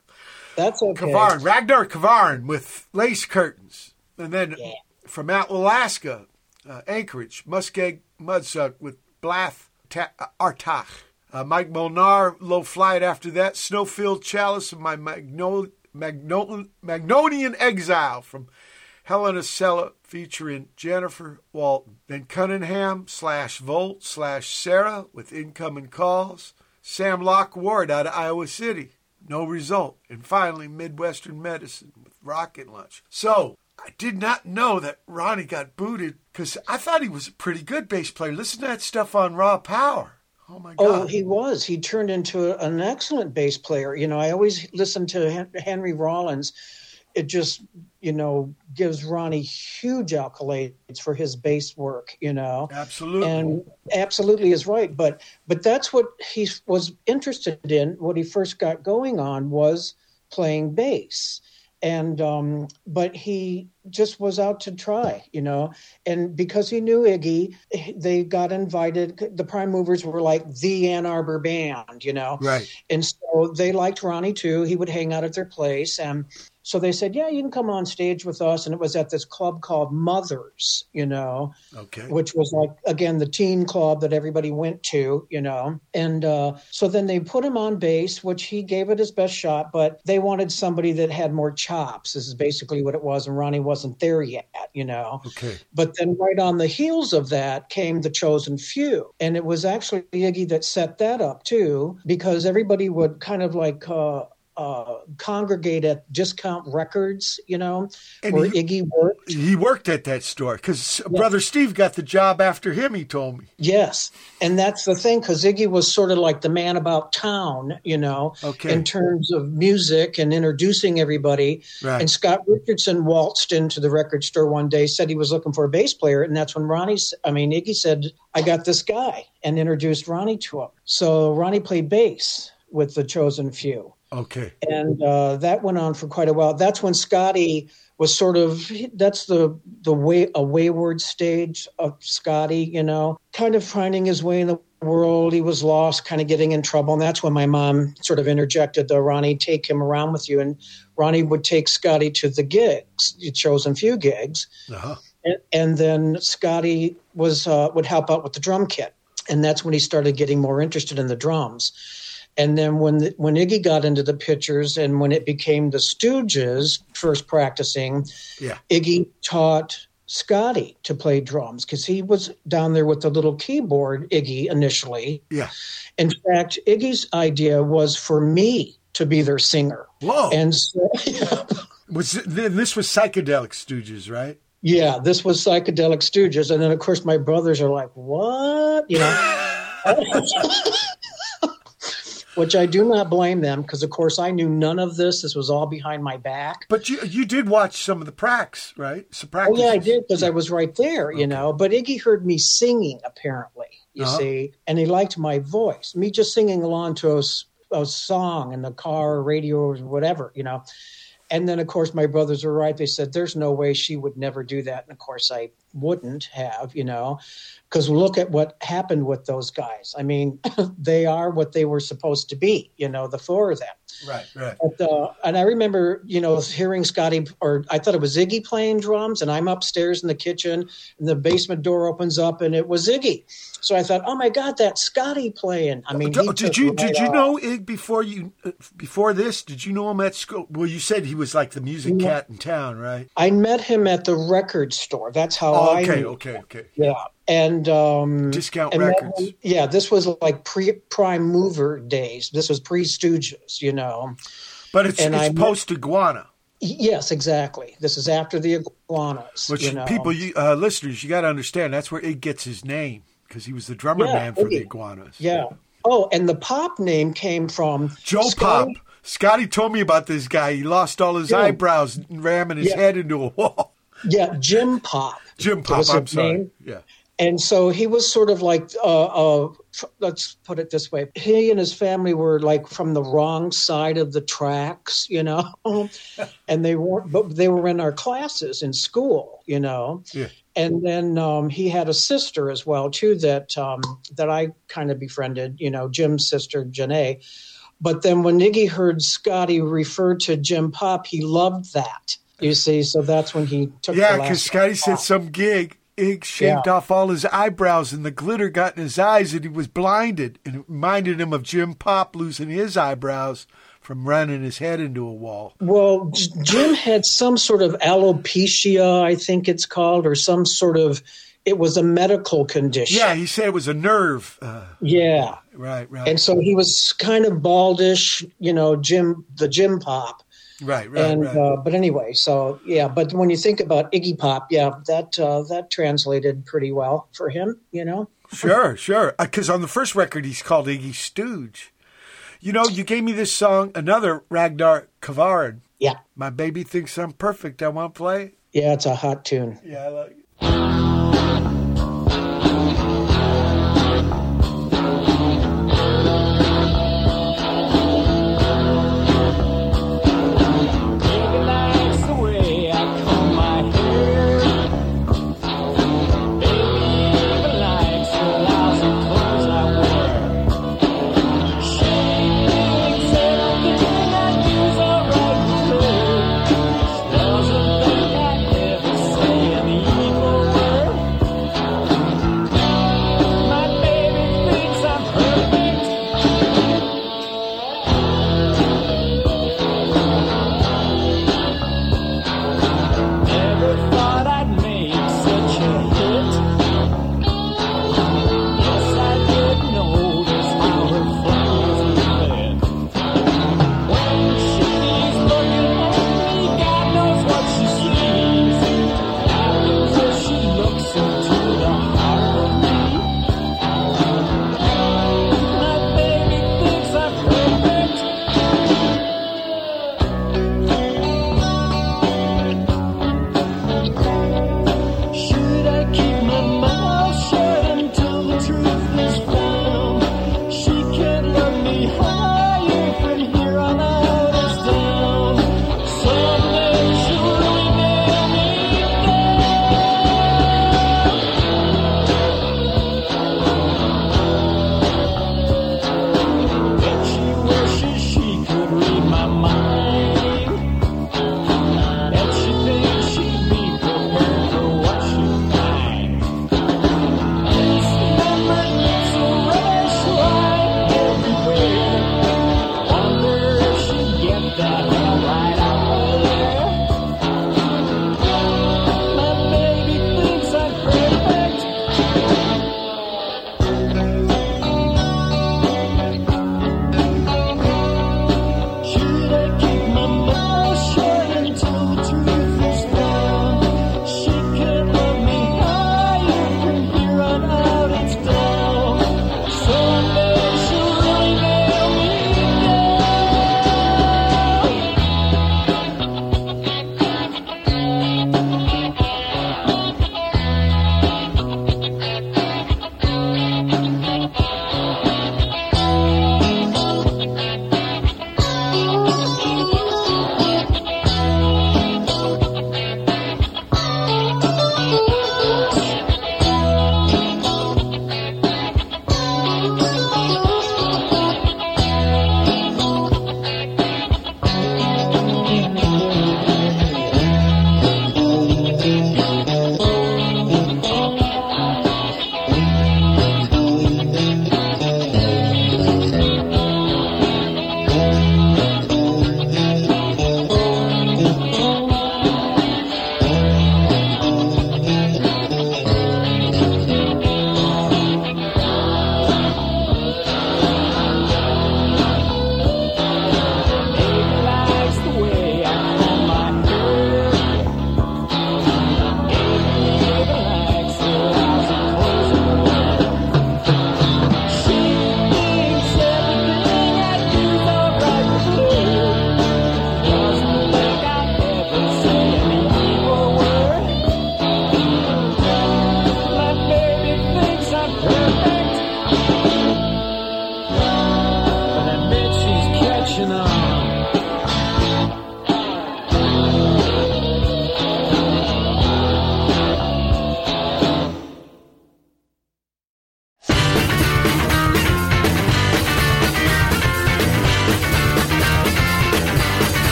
That's okay. Kvaran. Ragnar Kvaran with Lace Curtains. And then from out Alaska, Anchorage, Muskeg Mudsuck with Blath Artach. Mike Molnar, Low Flight after that. Snowfield Chalice of My Magnolian Exile from Helena Sella featuring Jennifer Walton. Then Cunningham /Volt/Sarah with Incoming Calls. Sam Locke Ward out of Iowa City. No result. And finally, Midwestern Medicine with Rocket Lunch. So, I did not know that Ronnie got booted because I thought he was a pretty good bass player. Listen to that stuff on Raw Power. Oh, my God. Oh, he was. He turned into an excellent bass player. You know, I always listen to Henry Rollins. It just, you know, gives Ronnie huge accolades for his bass work, you know. Absolutely. And absolutely is right. But that's what he was interested in. What he first got going on was playing bass. And but he just was out to try, you know, and because he knew Iggy, they got invited. The Prime Movers were like the Ann Arbor band, you know, right? And so they liked Ronnie too. He would hang out at their place, and so they said, "Yeah, you can come on stage with us." And it was at this club called Mother's, you know, okay, which was like again the teen club that everybody went to, you know. And so then they put him on bass, which he gave it his best shot, but they wanted somebody that had more chops. This is basically what it was, and Ronnie wasn't there yet, you know. Okay. But then right on the heels of that came The Chosen Few. And it was actually Iggy that set that up too, because everybody would kind of like congregate at Discount Records, you know, and where Iggy worked. He worked at that store because Brother Steve got the job after him, he told me. Yes. And that's the thing, because Iggy was sort of like the man about town, you know, in terms of music and introducing everybody. Right. And Scott Richardson waltzed into the record store one day, said he was looking for a bass player. And that's when Iggy said, "I got this guy," and introduced Ronnie to him. So Ronnie played bass with The Chosen Few. Okay. And that went on for quite a while. That's when Scotty was sort of, that's the wayward stage of Scotty, you know, kind of finding his way in the world. He was lost, kind of getting in trouble. And that's when my mom sort of interjected the Ronnie, take him around with you. And Ronnie would take Scotty to the gigs, The Chosen Few gigs. Uh-huh. And then Scotty would help out with the drum kit. And that's when he started getting more interested in the drums. And then when Iggy got into the pictures and when it became the Stooges first practicing, Iggy taught Scotty to play drums because he was down there with the little keyboard, Iggy, initially. Yeah. In fact, Iggy's idea was for me to be their singer. Whoa. And so, this was Psychedelic Stooges, right? Yeah, this was Psychedelic Stooges. And then, of course, my brothers are like, "What?" You know. Which I do not blame them because, of course, I knew none of this. This was all behind my back. But you did watch some of the pracs, right? Yeah, I did because I was right there, you know. But Iggy heard me singing, apparently, you see, and he liked my voice. Me just singing along to a song in the car or radio or whatever, you know. And then, of course, my brothers were right. They said, "There's no way she would never do that." And, of course, I wouldn't have, you know, because look at what happened with those guys. I mean, they are what they were supposed to be, you know, the four of them. Right, right. But, and I remember, you know, hearing Scotty, or I thought it was Iggy playing drums, and I'm upstairs in the kitchen, and the basement door opens up, and it was Iggy. So I thought, "Oh my God, that's Scotty playing." I mean, did you know Ig before this? Did you know him at school? Well, you said he was like the music cat in town, right? I met him at the record store. That's how. I knew. Yeah. And Discount Records. Then, this was like Prime Mover days. This was pre-Stooges, you know. But it's post-Iguana. Yes, exactly. This is after the Iguanas. Which you know. Listeners, you got to understand, that's where Ig gets his name because he was the drummer man for the Iguanas. Yeah. Oh, and the Pop name came from Joe Scotty. Pop. Scotty told me about this guy. He lost all his eyebrows ramming his head into a wall. Yeah, Jim Pop. Jim Pop, I'm sorry. Name. Yeah. And so he was sort of like, let's put it this way. He and his family were like from the wrong side of the tracks, you know, and they weren't, but they were in our classes in school, you know, And then he had a sister as well, too, that that I kind of befriended, you know, Jim's sister, Janae. But then when Iggy heard Scotty refer to Jim Pop, he loved that, you see. So that's when he took the last. Yeah, because Scotty said some gig, Ig shaved off all his eyebrows and the glitter got in his eyes and he was blinded. And it reminded him of Jim Pop losing his eyebrows from running his head into a wall. Well, Jim had some sort of alopecia, I think it's called, or some sort of, it was a medical condition. Yeah, he said it was a nerve. Yeah. Right, right. And so he was kind of baldish, you know, Jim Pop. Right, right, and, right. But anyway, so, yeah, but when you think about Iggy Pop, yeah, that translated pretty well for him, you know? Sure, sure. Because on the first record, he's called Iggy Stooge. You know, you gave me this song, another Ragnar Kvaran. Yeah. My Baby Thinks I'm Perfect. I want to play. Yeah, it's a hot tune. Yeah, I like it.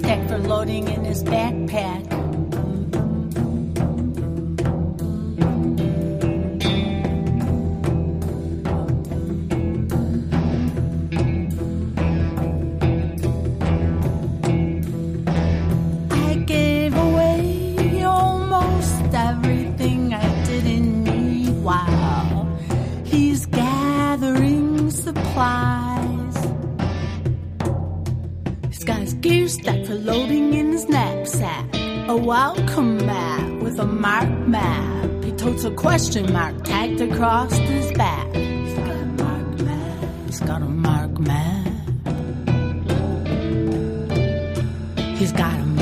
stack for loading in his backpack. Welcome map with a marked map. He totes a question mark tagged across his back. He's got a marked map. He's got a marked map. He's got a marked map.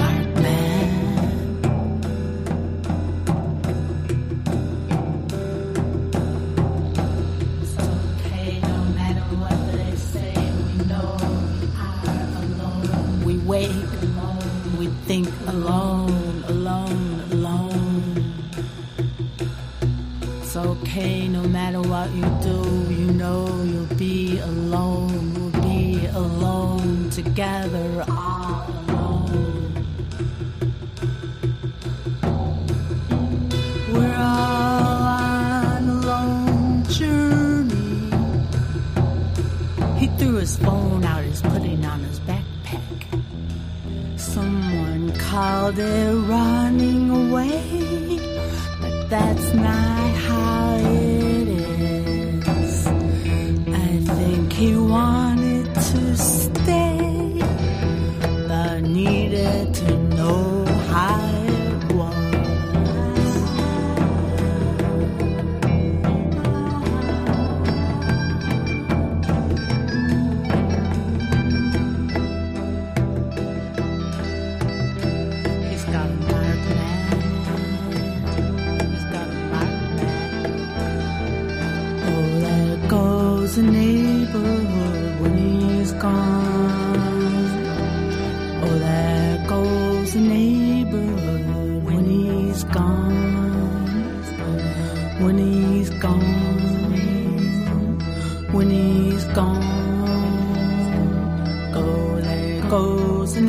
It's okay, no matter what they say. We know we are alone. We wait alone. We think alone. Hey, no matter what you do, you know you'll be alone. We'll be alone together, all alone. We're all on a long journey. He threw his phone out, he's putting on his backpack. Someone called it running away, but that's not how. He wanted to stay, but needed to know how it was. He's got a marked man. He's got a marked man. Oh, there goes an age. Oh, there goes the neighborhood when he's gone. When he's gone. When he's gone. Oh, there goes the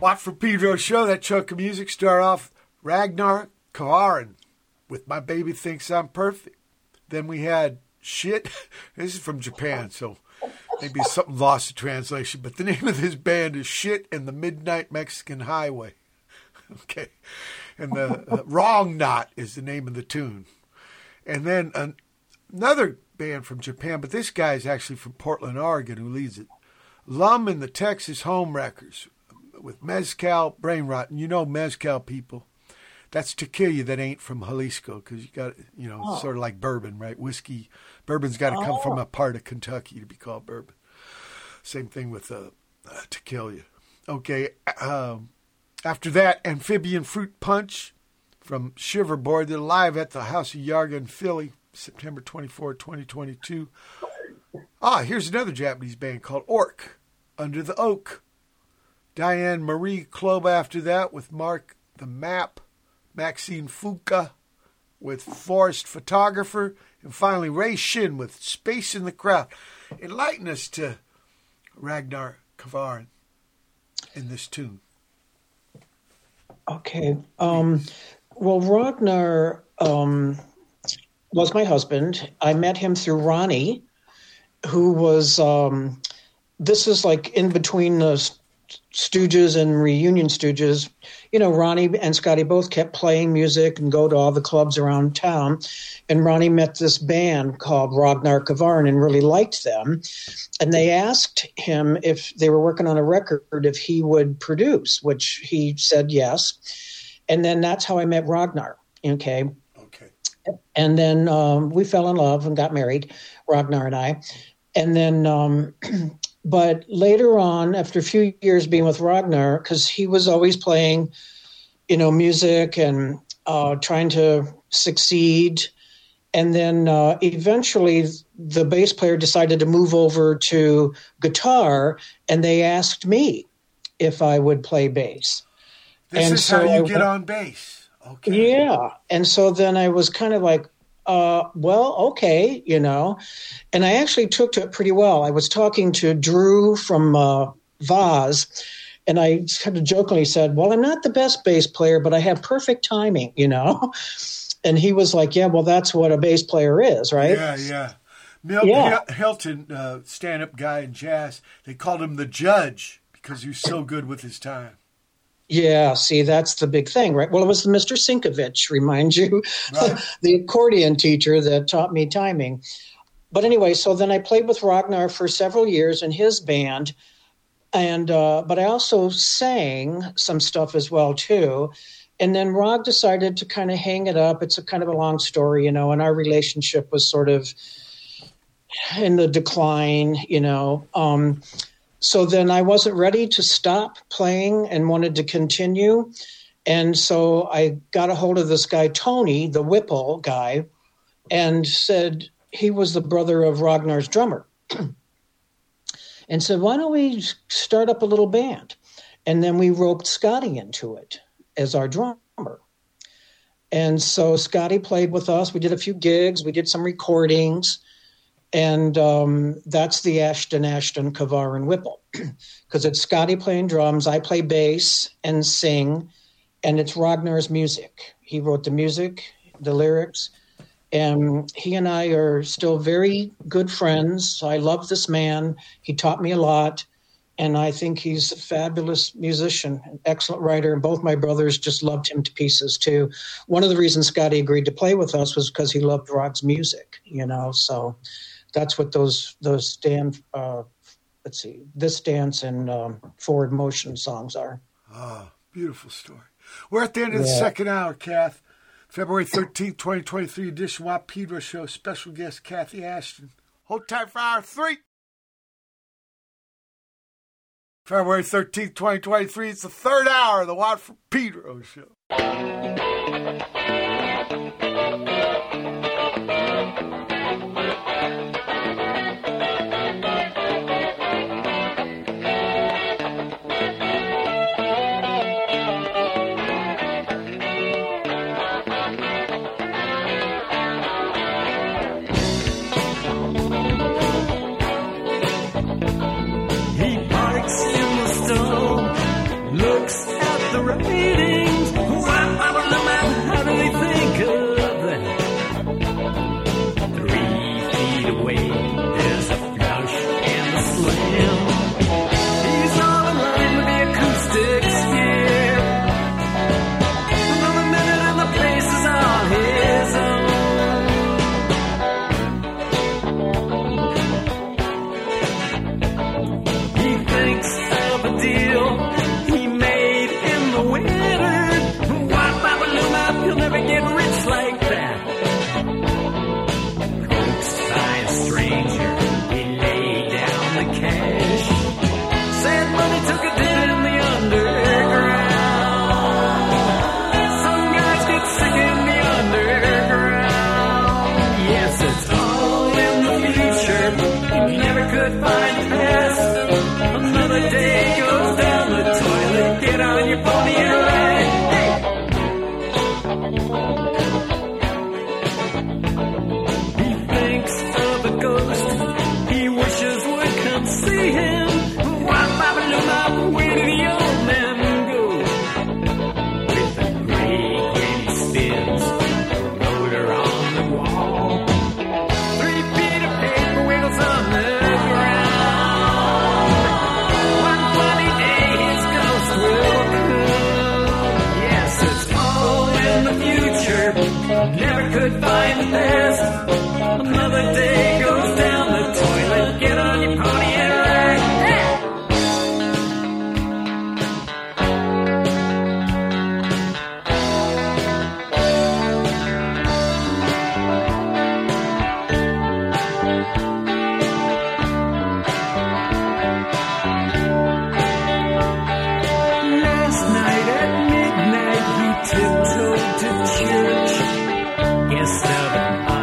Watch for Pedro's show. That chunk of music start off Ragnar Kvaran with My Baby Thinks I'm Perfect. Then we had Shit. This is from Japan, so maybe something lost in translation. But the name of this band is Shit and the Midnight Mexican Highway. Okay. And the Wrong Knot is the name of the tune. And then another band from Japan, but this guy is actually from Portland, Oregon, who leads it. Lum and the Texas Home Wreckers with Mezcal Brain Rotten. You know Mezcal, people. That's tequila that ain't from Jalisco, because you got, you know, oh, sort of like bourbon, right? Whiskey. Bourbon's got to come from a part of Kentucky to be called bourbon. Same thing with tequila. Okay. After that, Amphibian Fruit Punch from Shiverboard. They're live at the House of Yarga in Philly, September 24, 2022. Ah, here's another Japanese band called Orc, Under the Oak. Diane Marie Kloba after that with Mark the Map. Maxine Fuca with Forest Photographer. And finally, Ray Shin with Space in the Crowd. Enlighten us to Ragnar Kvaran in this tune. Okay. Well, Ragnar was my husband. I met him through Ronnie, who was, this is like in between the Stooges and Reunion Stooges. You know, Ronnie and Scotty both kept playing music and go to all the clubs around town. And Ronnie met this band called Ragnar Kvaran and really liked them. And they asked him if they were working on a record, if he would produce, which he said yes. And then that's how I met Ragnar. Okay. Okay. And then we fell in love and got married, Ragnar and I. And then, but later on, after a few years being with Ragnar, because he was always playing, you know, music and trying to succeed. And then eventually the bass player decided to move over to guitar, and they asked me if I would play bass. This is how you get on bass. Okay. Yeah. And so then I was kind of like, well, okay, you know, and I actually took to it pretty well. I was talking to Drew from Vaz, and I kind of jokingly said, well, I'm not the best bass player, but I have perfect timing, you know. And he was like, yeah, well, that's what a bass player is, right? Yeah, yeah. Hilton, stand-up guy in jazz, they called him the judge because he was so good with his time. Yeah, see, that's the big thing, right? Well, it was Mr. Sinkovich, remind you, right. The accordion teacher that taught me timing. But anyway, so then I played with Ragnar for several years in his band, and but I also sang some stuff as well, too. And then Rog decided to kind of hang it up. It's a kind of a long story, you know, and our relationship was sort of in the decline, you know. So then I wasn't ready to stop playing and wanted to continue. And so I got a hold of this guy, Tony, the Whipple guy, and said he was the brother of Ragnar's drummer. And said, why don't we start up a little band? And then we roped Scotty into it as our drummer. And so Scotty played with us. We did a few gigs. We did some recordings. And that's the Asheton Kvaran Whipple, because it's Scotty playing drums, I play bass and sing, and it's Ragnar's music. He wrote the music, the lyrics, and he and I are still very good friends. I love this man. He taught me a lot, and I think he's a fabulous musician, an excellent writer, and both my brothers just loved him to pieces, too. One of the reasons Scotty agreed to play with us was because he loved Rog's music, you know, so... That's what those dance, this dance and forward motion songs are. Ah, beautiful story. We're at the end of the second hour, Kath. February 13th, 2023 edition Why Pedro Show. Special guest Kathy Ashton. Hold tight for hour three. February 13th, 2023. It's the third hour of the Why Pedro Show. separate meetings. I wonder, man, how do we think of that? 3 feet away, there's a flush and a slam. He's all in line with the acoustics here. Another minute and the place is all his own. He thinks of a deal like that. Coaxed by a stranger, he laid down the cash. Said money took a dip in the underground. Some guys get sick in the underground. Yes, it's all in the future. You never could find the past. Another day goes down the toilet. Get on your pony and ride. See him, where did the old man go? With a great grin he spins, roller on the wall. 3 feet of paper wiggles on the ground. One funny day his ghost will come. Yes, it's all in the future, never could find the past. Another day goes down the toilet, get on your pony. Yes, sir.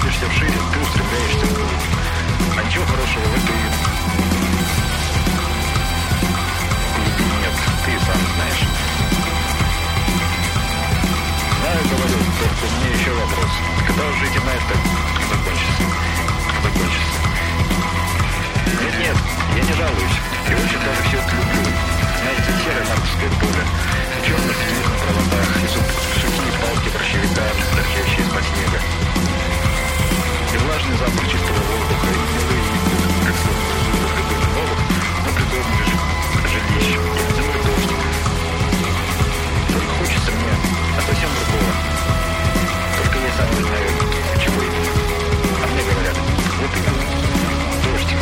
находишься в шире, ты устремляешься в грудь. А ничего хорошего в этой любви нет, ты сам знаешь. Знаю, говорю, только у меня еще вопрос. Когда уже эти найфы закончатся? Нет, я не жалуюсь. И очень даже всех люблю. Знаете, серое маркское поле, в черных снежных проводах, и сухие палки борщевика, торчащие из-под снега. И влажный запах чистого воздуха, и милые виды, как солнце зубов и дым новых, но придомных жилищ, и земной дождь. Только хочется мне, а совсем другого. Только я сам не знаю, чего именно. А мне говорят, вот именно, дождь.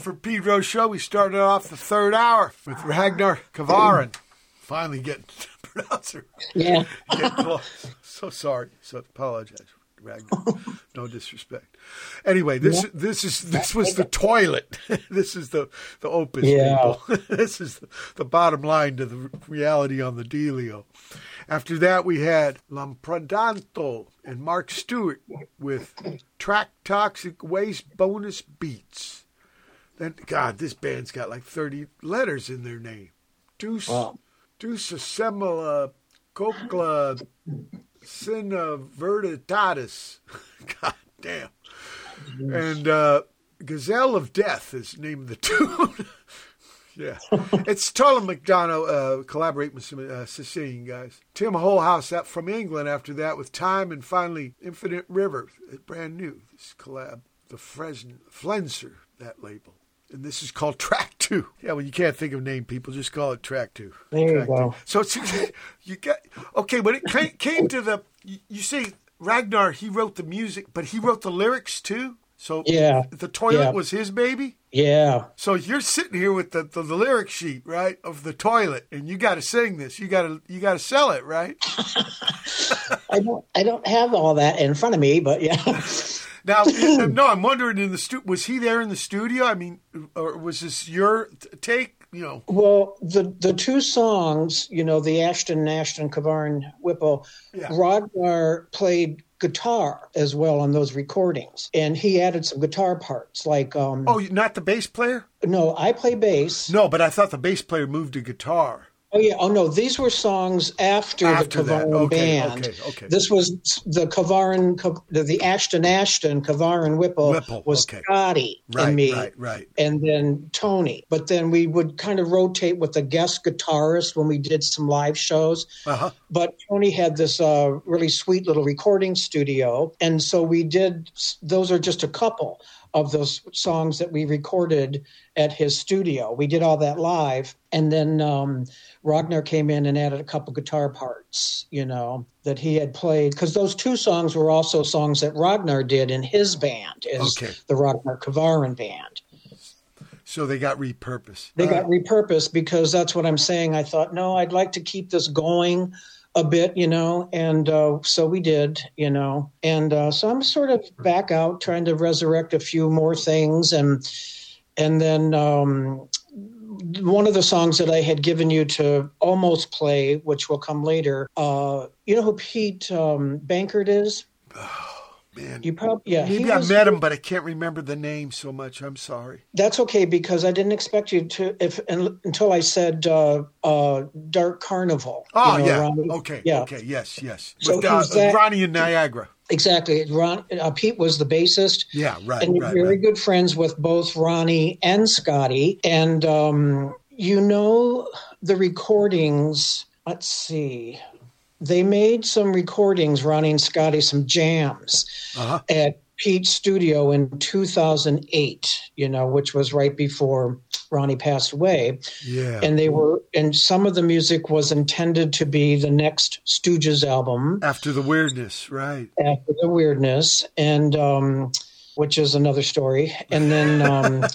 For Pedro's show. We started off the third hour with Ragnar Kvaran finally get pronouncer. Yeah. So sorry. So apologize, Ragnar. No disrespect. Anyway, this was the toilet. This is the opus, people. This is the bottom line to the reality on the dealio. After that, we had L'Improdanto and Mark Stewart with Track Toxic Waste Bonus Beats. Then, God, this band's got like 30 letters in their name. Deuce, wow. Deuce, Semela, Cocla, Cinevertitatis. God damn. And Gazelle of Death is the name of the tune. Yeah. It's Tolan McDonough collaborate with some Sicilian guys. Tim Holhouse up from England after that with Time, and finally Infinite River. It's brand new, this collab. The Flenser, that label. And this is called Track 2. Yeah, well, you can't think of name, people. Just call it Track 2. There you go. So it's, you got, okay, when it came to the, you see, Ragnar, he wrote the music, but he wrote the lyrics too? So the toilet was his baby? Yeah. So you're sitting here with the lyric sheet, right, of the toilet, and you got to sing this. You got to sell it, right? I don't have all that in front of me, but yeah. Now, no, I'm wondering, in the was he there in the studio? I mean, or was this your take? You know, well, the two songs, you know, the Asheton, Kvaran Whipple, Ragnar played guitar as well on those recordings, and he added some guitar parts, like oh, not the bass player? No, I play bass. No, but I thought the bass player moved to guitar. Oh, yeah. Oh, no. These were songs after the Kvaran band. Okay. This was the Kvaran, the Asheton, Kvaran Whipple was Scotty and me. Right. And then Tony. But then we would kind of rotate with the guest guitarist when we did some live shows. Uh-huh. But Tony had this really sweet little recording studio. And so we did, those are just a couple of those songs that we recorded at his studio. We did all that live. And then Ragnar came in and added a couple guitar parts, you know, that he had played. Because those two songs were also songs that Ragnar did in his band, the Ragnar Kvaran band. So they got repurposed. Because that's what I'm saying. I thought, no, I'd like to keep this going a bit, you know, and so we did, you know, and so I'm sort of back out trying to resurrect a few more things, and then one of the songs that I had given you to almost play, which will come later, you know who Pete Bankard is? Oh, man. You probably, maybe I met him, but I can't remember the name so much. I'm sorry. That's okay, because I didn't expect you to until I said Dark Carnival. Oh, you know, yeah. Ronnie. Okay. Yeah. Okay. Yes. So Ronnie and Niagara. Exactly. Pete was the bassist. Yeah, right. And we're very good friends with both Ronnie and Scotty. And, you know, the recordings, let's see, they made some recordings, Ronnie and Scotty, some jams at Pete's studio in 2008, you know, which was right before Ronnie passed away. Yeah. And they were, and some of the music was intended to be the next Stooges album. After the Weirdness, right. After the Weirdness. And, which is another story. And then,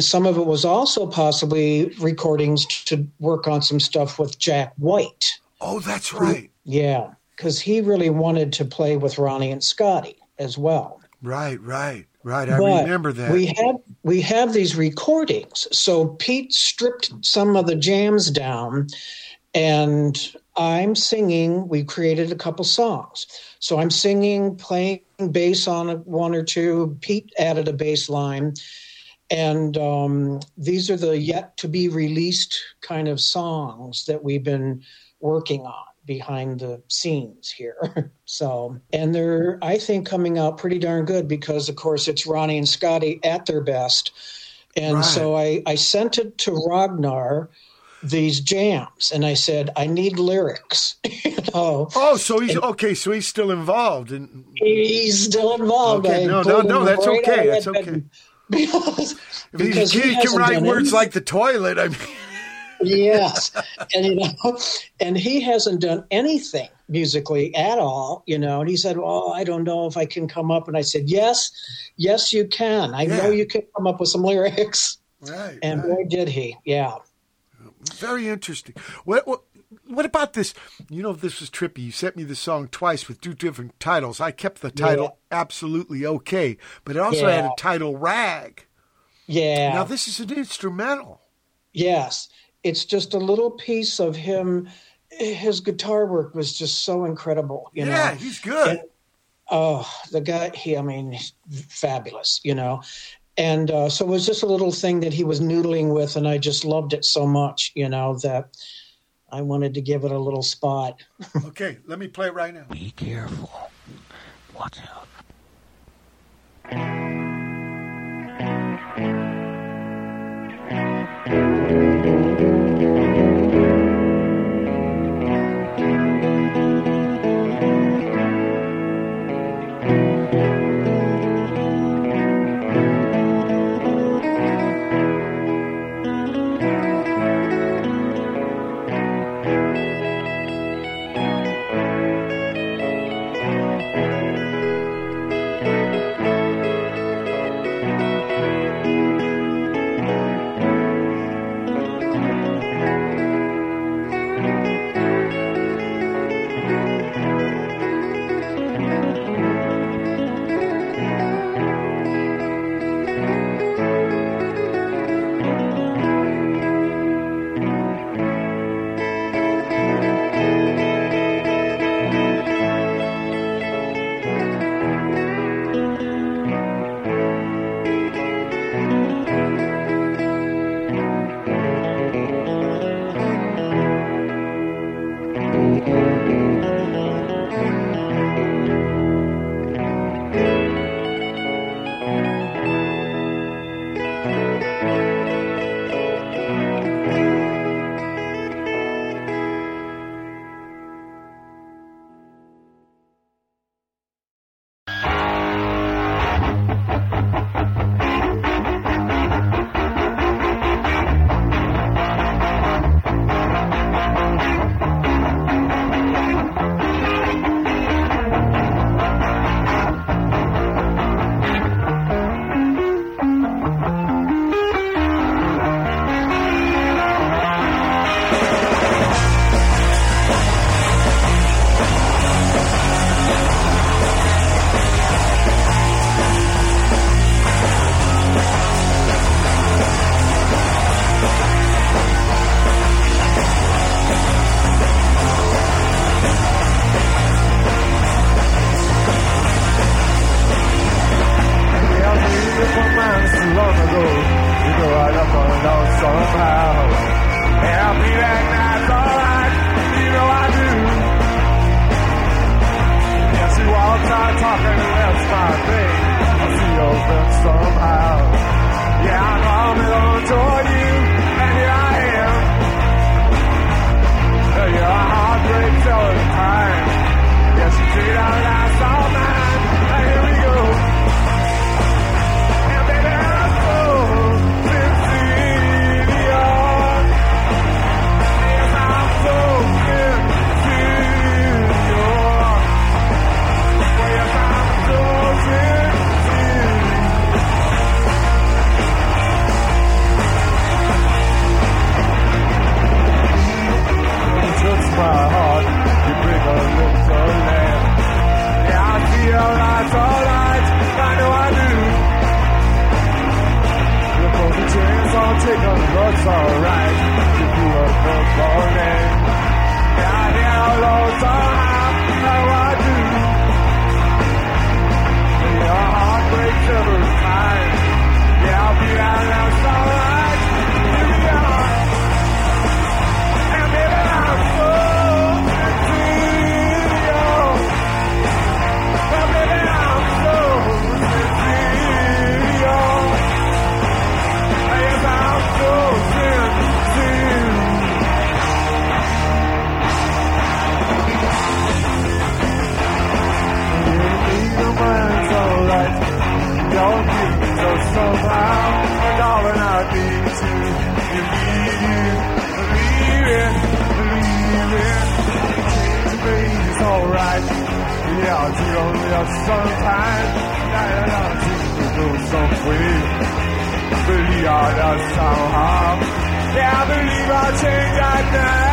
some of it was also possibly recordings to work on some stuff with Jack White. Oh, that's right. Yeah. 'Cause he really wanted to play with Ronnie and Scotty as well. Right. I remember that. We have these recordings. So Pete stripped some of the jams down, and I'm singing. We created a couple songs. So I'm singing, playing bass on one or two. Pete added a bass line. And these are the yet-to-be-released kind of songs that we've been working on behind the scenes here. So, and they're, I think, coming out pretty darn good, because of course it's Ronnie and Scotty at their best. And so I sent it to Ragnar, these jams, and I said, I need lyrics. You know? Oh, so he's still involved. He's still involved. Okay, no, that's right, okay. That's okay. Because he can write words like the toilet, I mean. Yes. And, you know, and he hasn't done anything musically at all, you know, and he said, well, I don't know if I can come up. And I said, yes, you can. I know you can come up with some lyrics. Right. And boy, did he. Yeah. Very interesting. What about this? You know, this was trippy. You sent me this song twice with two different titles. I kept the title absolutely okay, but it also had a title rag. Yeah. Now, this is an instrumental. Yes. It's just a little piece of him. His guitar work was just so incredible. You know? He's good. And, oh, the guy, I mean, fabulous, you know. And so it was just a little thing that he was noodling with, and I just loved it so much, you know, that I wanted to give it a little spot. Okay, let me play it right now. Be careful. Watch out. Believe I just somehow Yeah, I believe I'll change right now,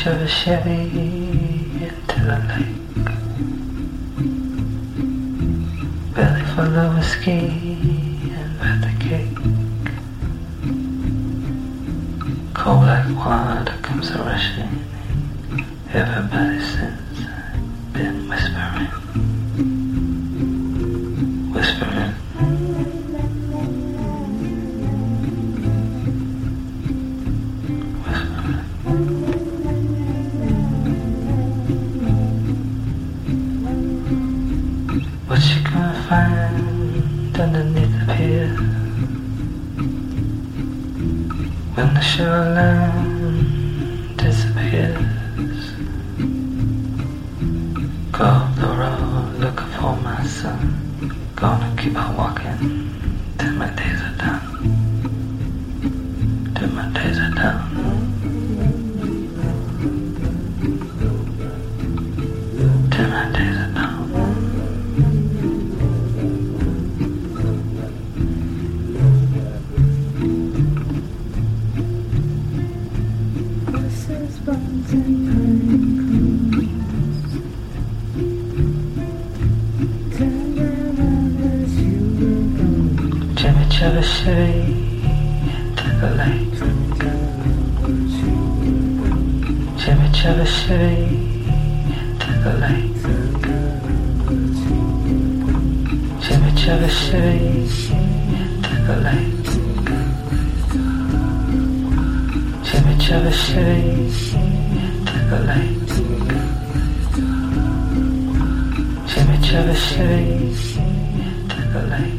edge of a Chevy into the lake. Belly full of whiskey and birthday cake. Cold like water comes rushing. Everybody since I've been whispering, whispering. Find underneath the pier when the shoreline disappears. Go up the road looking for my son. Gonna keep on walking till my days are done. Till my days are done. Till my days are done. Chevy into the lake. Chevy Chevy into the lake. Chevy Chevy into the lake. Chevy Chevy into the lake. Chevy Chevy into the lake.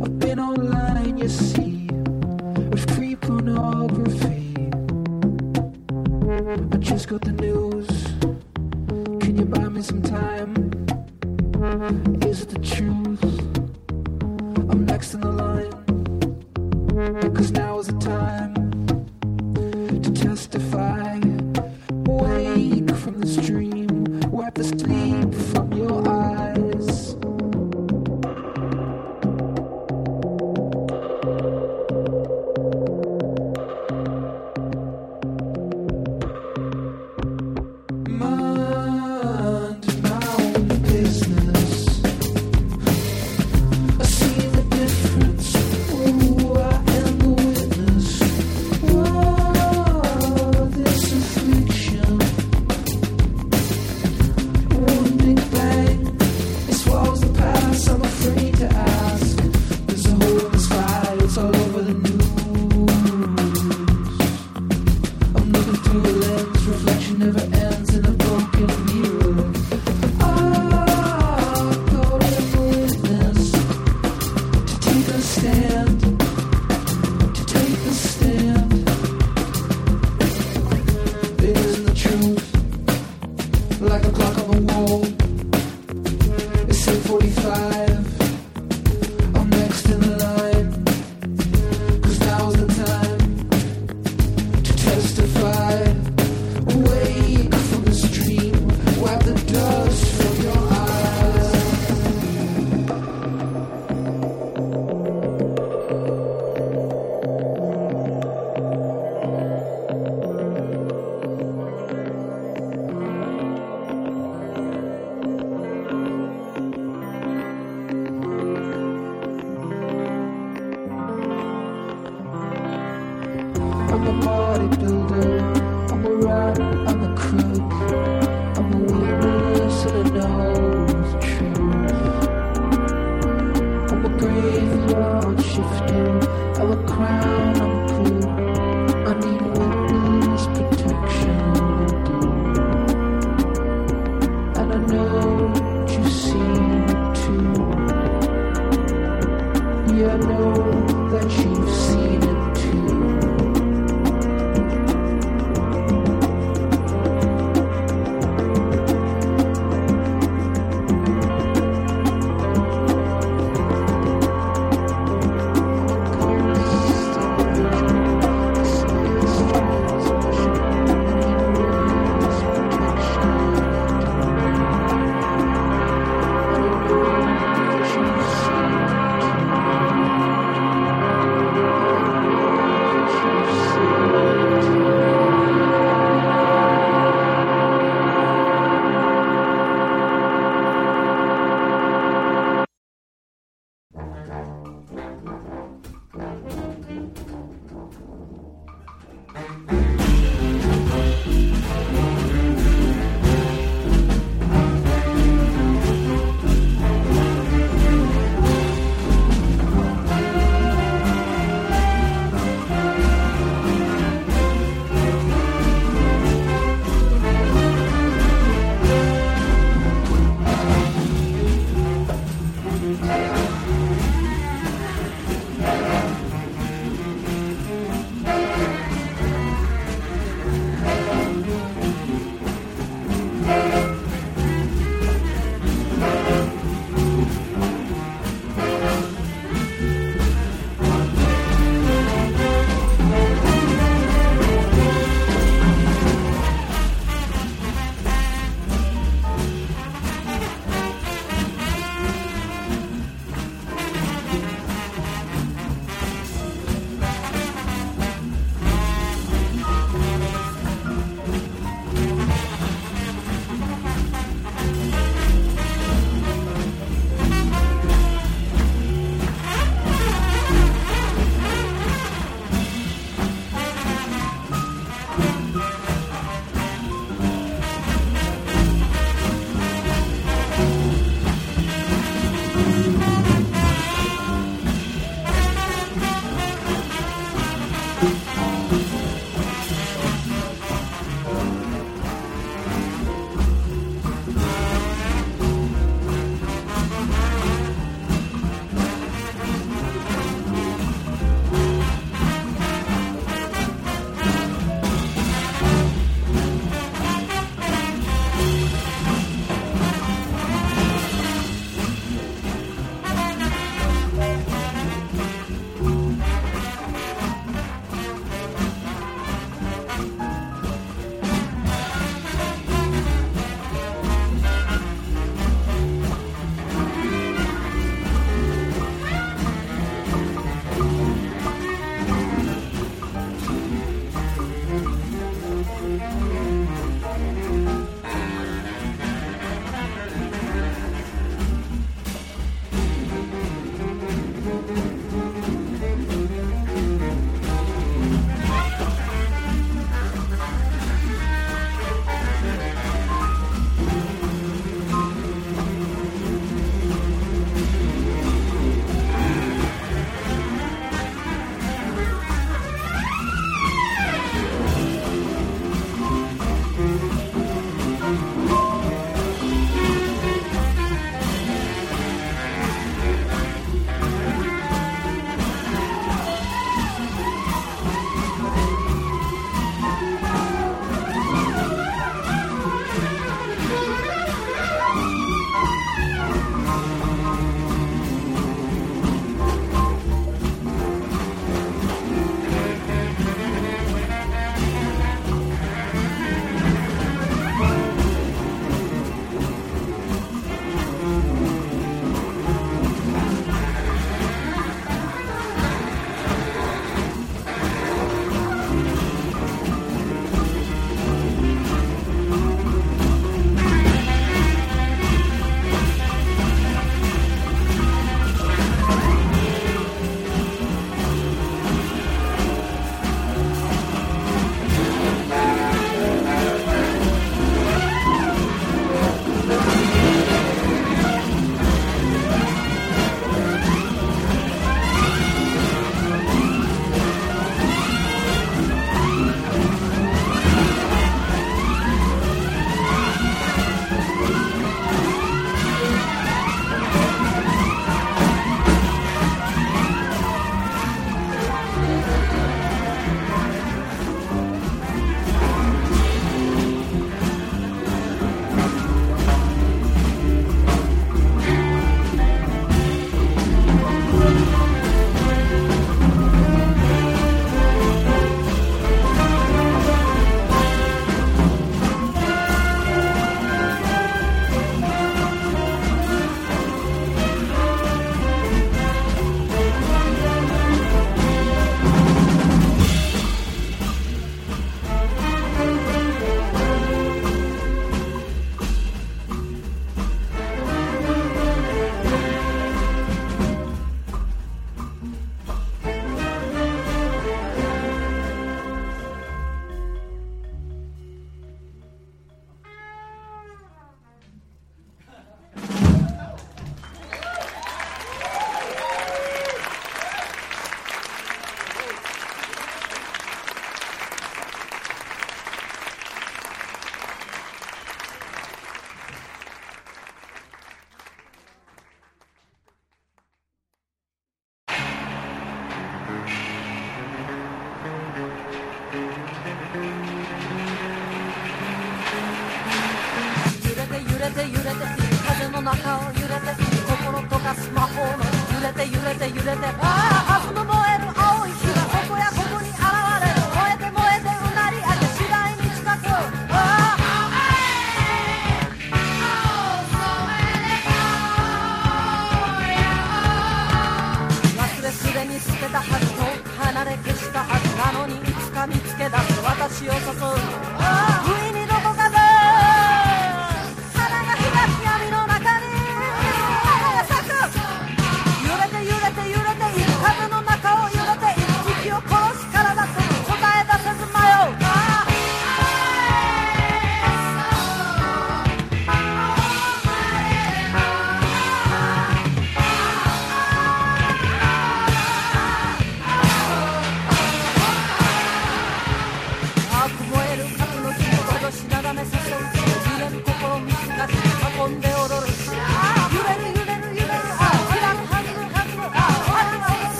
I've been online and you see, with creep on all graffiti. some time. Is it the truth? I'm next in the line. 'Cause now is the time to testify. Wake from this dream. Wipe the sleep from your eyes.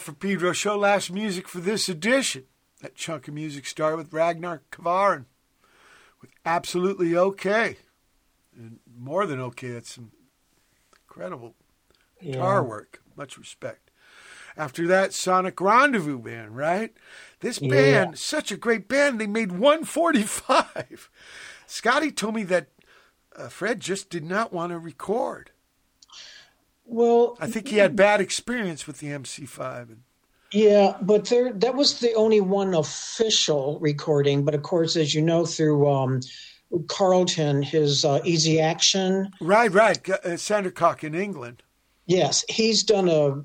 For Pedro Show, last music for this edition. That chunk of music started with Ragnar Kvaran with Absolutely Okay. And more than okay, it's some incredible guitar work. Much respect. After that, Sonic Rendezvous Band, right? This band, such a great band, they made 145. Scotty told me that Fred just did not want to record. Well, I think he had bad experience with the MC5. Yeah, but that was the only one official recording. But of course, as you know, through Carlton, his Easy Action. Right. Sandercock in England. Yes, he's done a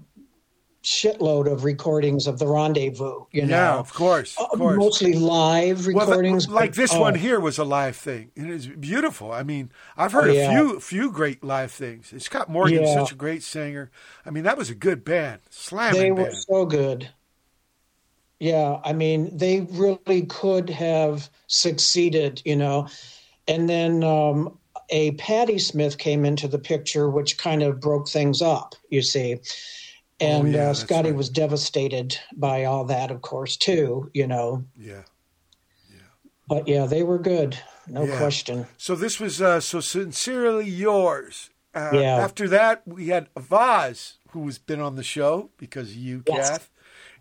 shitload of recordings of the Rendezvous. Yeah, of course. Mostly live recordings. Well, this one here was a live thing. It is beautiful. I mean, I've heard a few great live things. And Scott Morgan's such a great singer. I mean, that was a good band. Slamming band. They were so good. Yeah, I mean, they really could have succeeded, you know. And then a Patti Smith came into the picture, which kind of broke things up, you see. And Scotty was devastated by all that, of course, too, you know. Yeah. But, they were good. No question. So this was So Sincerely Yours. After that, we had Vaz, who's been on the show because of you, Kath,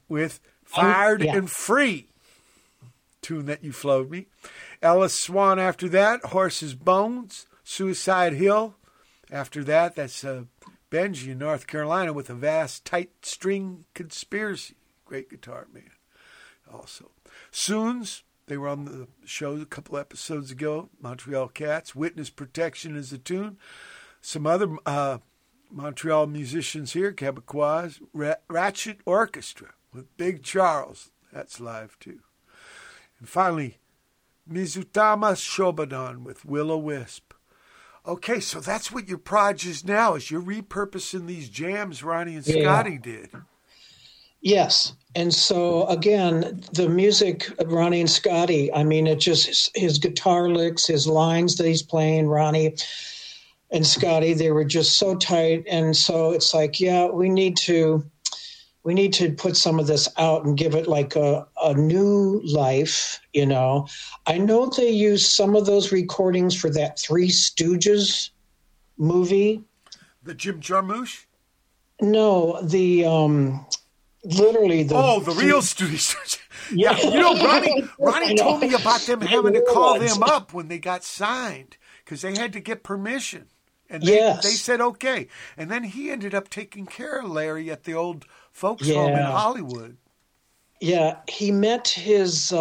with Fired and Free, tune that you flowed me. Ellis Swan after that, Horse's Bones, Suicide Hill. After that, that's... Benji in North Carolina with a vast tight string conspiracy. Great guitar man. Also, Soons, they were on the show a couple episodes ago. Montreal Cats. Witness Protection is the tune. Some other Montreal musicians here, Quebecois. Ratchet Orchestra with Big Charles. That's live too. And finally, Mizutama Shobodan with Will-O-Wisp. Okay, so that's what your proj is now, is you're repurposing these jams Ronnie and Scotty did. Yes. And so, again, the music of Ronnie and Scotty, I mean, it just his guitar licks, his lines that he's playing, Ronnie and Scotty, they were just so tight. And so it's like, we need to put some of this out and give it like a new life, you know. I know they used some of those recordings for that Three Stooges movie. The Jim Jarmusch? No, the Real Stooges. Yeah, you know, Ronnie told me about them having to call them up when they got signed because they had to get permission. And they said okay. And then he ended up taking care of Larry at the old folks home in Hollywood. Yeah, he met his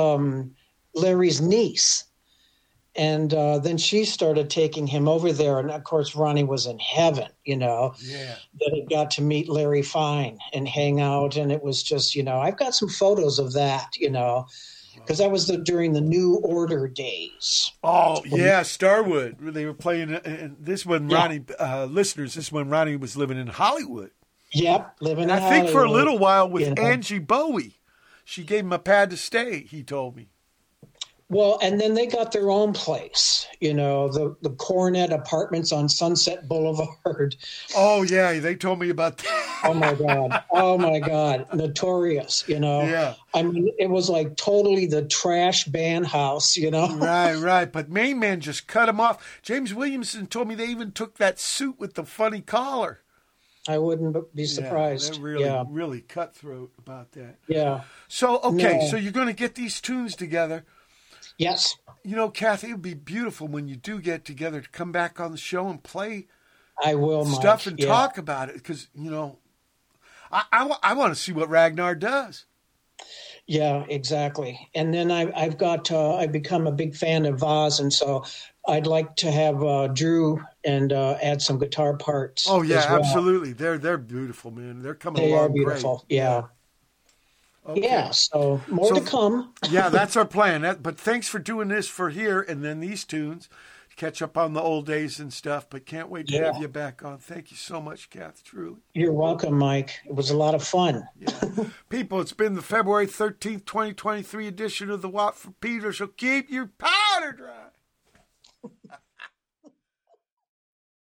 Larry's niece. And then she started taking him over there. And, of course, Ronnie was in heaven, you know. Yeah. That he got to meet Larry Fine and hang out. And it was just, you know, I've got some photos of that, you know. Because that was during the New Order days. Oh, yeah, Starwood. They were playing, and this one, Ronnie, listeners, this one Ronnie was living in Hollywood. Yep, living in Hollywood. I think for a little while with Angie Bowie. She gave him a pad to stay, he told me. Well, and then they got their own place, you know, the Coronet Apartments on Sunset Boulevard. Oh, yeah. They told me about that. Oh, my God. Oh, my God. Notorious, you know. Yeah. I mean, it was like totally the trash band house, you know. Right, right. But Main Man just cut him off. James Williamson told me they even took that suit with the funny collar. I wouldn't be surprised. Yeah, they're really, really cutthroat about that. Yeah. So, okay. No. So you're going to get these tunes together. Yes. You know, Kathy, it would be beautiful when you do get together to come back on the show and play stuff and talk about it. Because, you know, I want to see what Ragnar does. Yeah, exactly. And then I've become a big fan of Vaz, and so I'd like to have Drew and add some guitar parts. Oh, yeah, well. Absolutely. They're beautiful, man. They're coming along great. They are beautiful, yeah. Okay. Yeah, so more to come. Yeah, that's our plan. But thanks for doing this for here and then these tunes. Catch up on the old days and stuff, but can't wait to have you back on. Thank you so much, Kath, truly. You're welcome, Mike. It was a lot of fun. Yeah. People, it's been the February 13th, 2023 edition of the Watt for Peter, so keep your powder dry.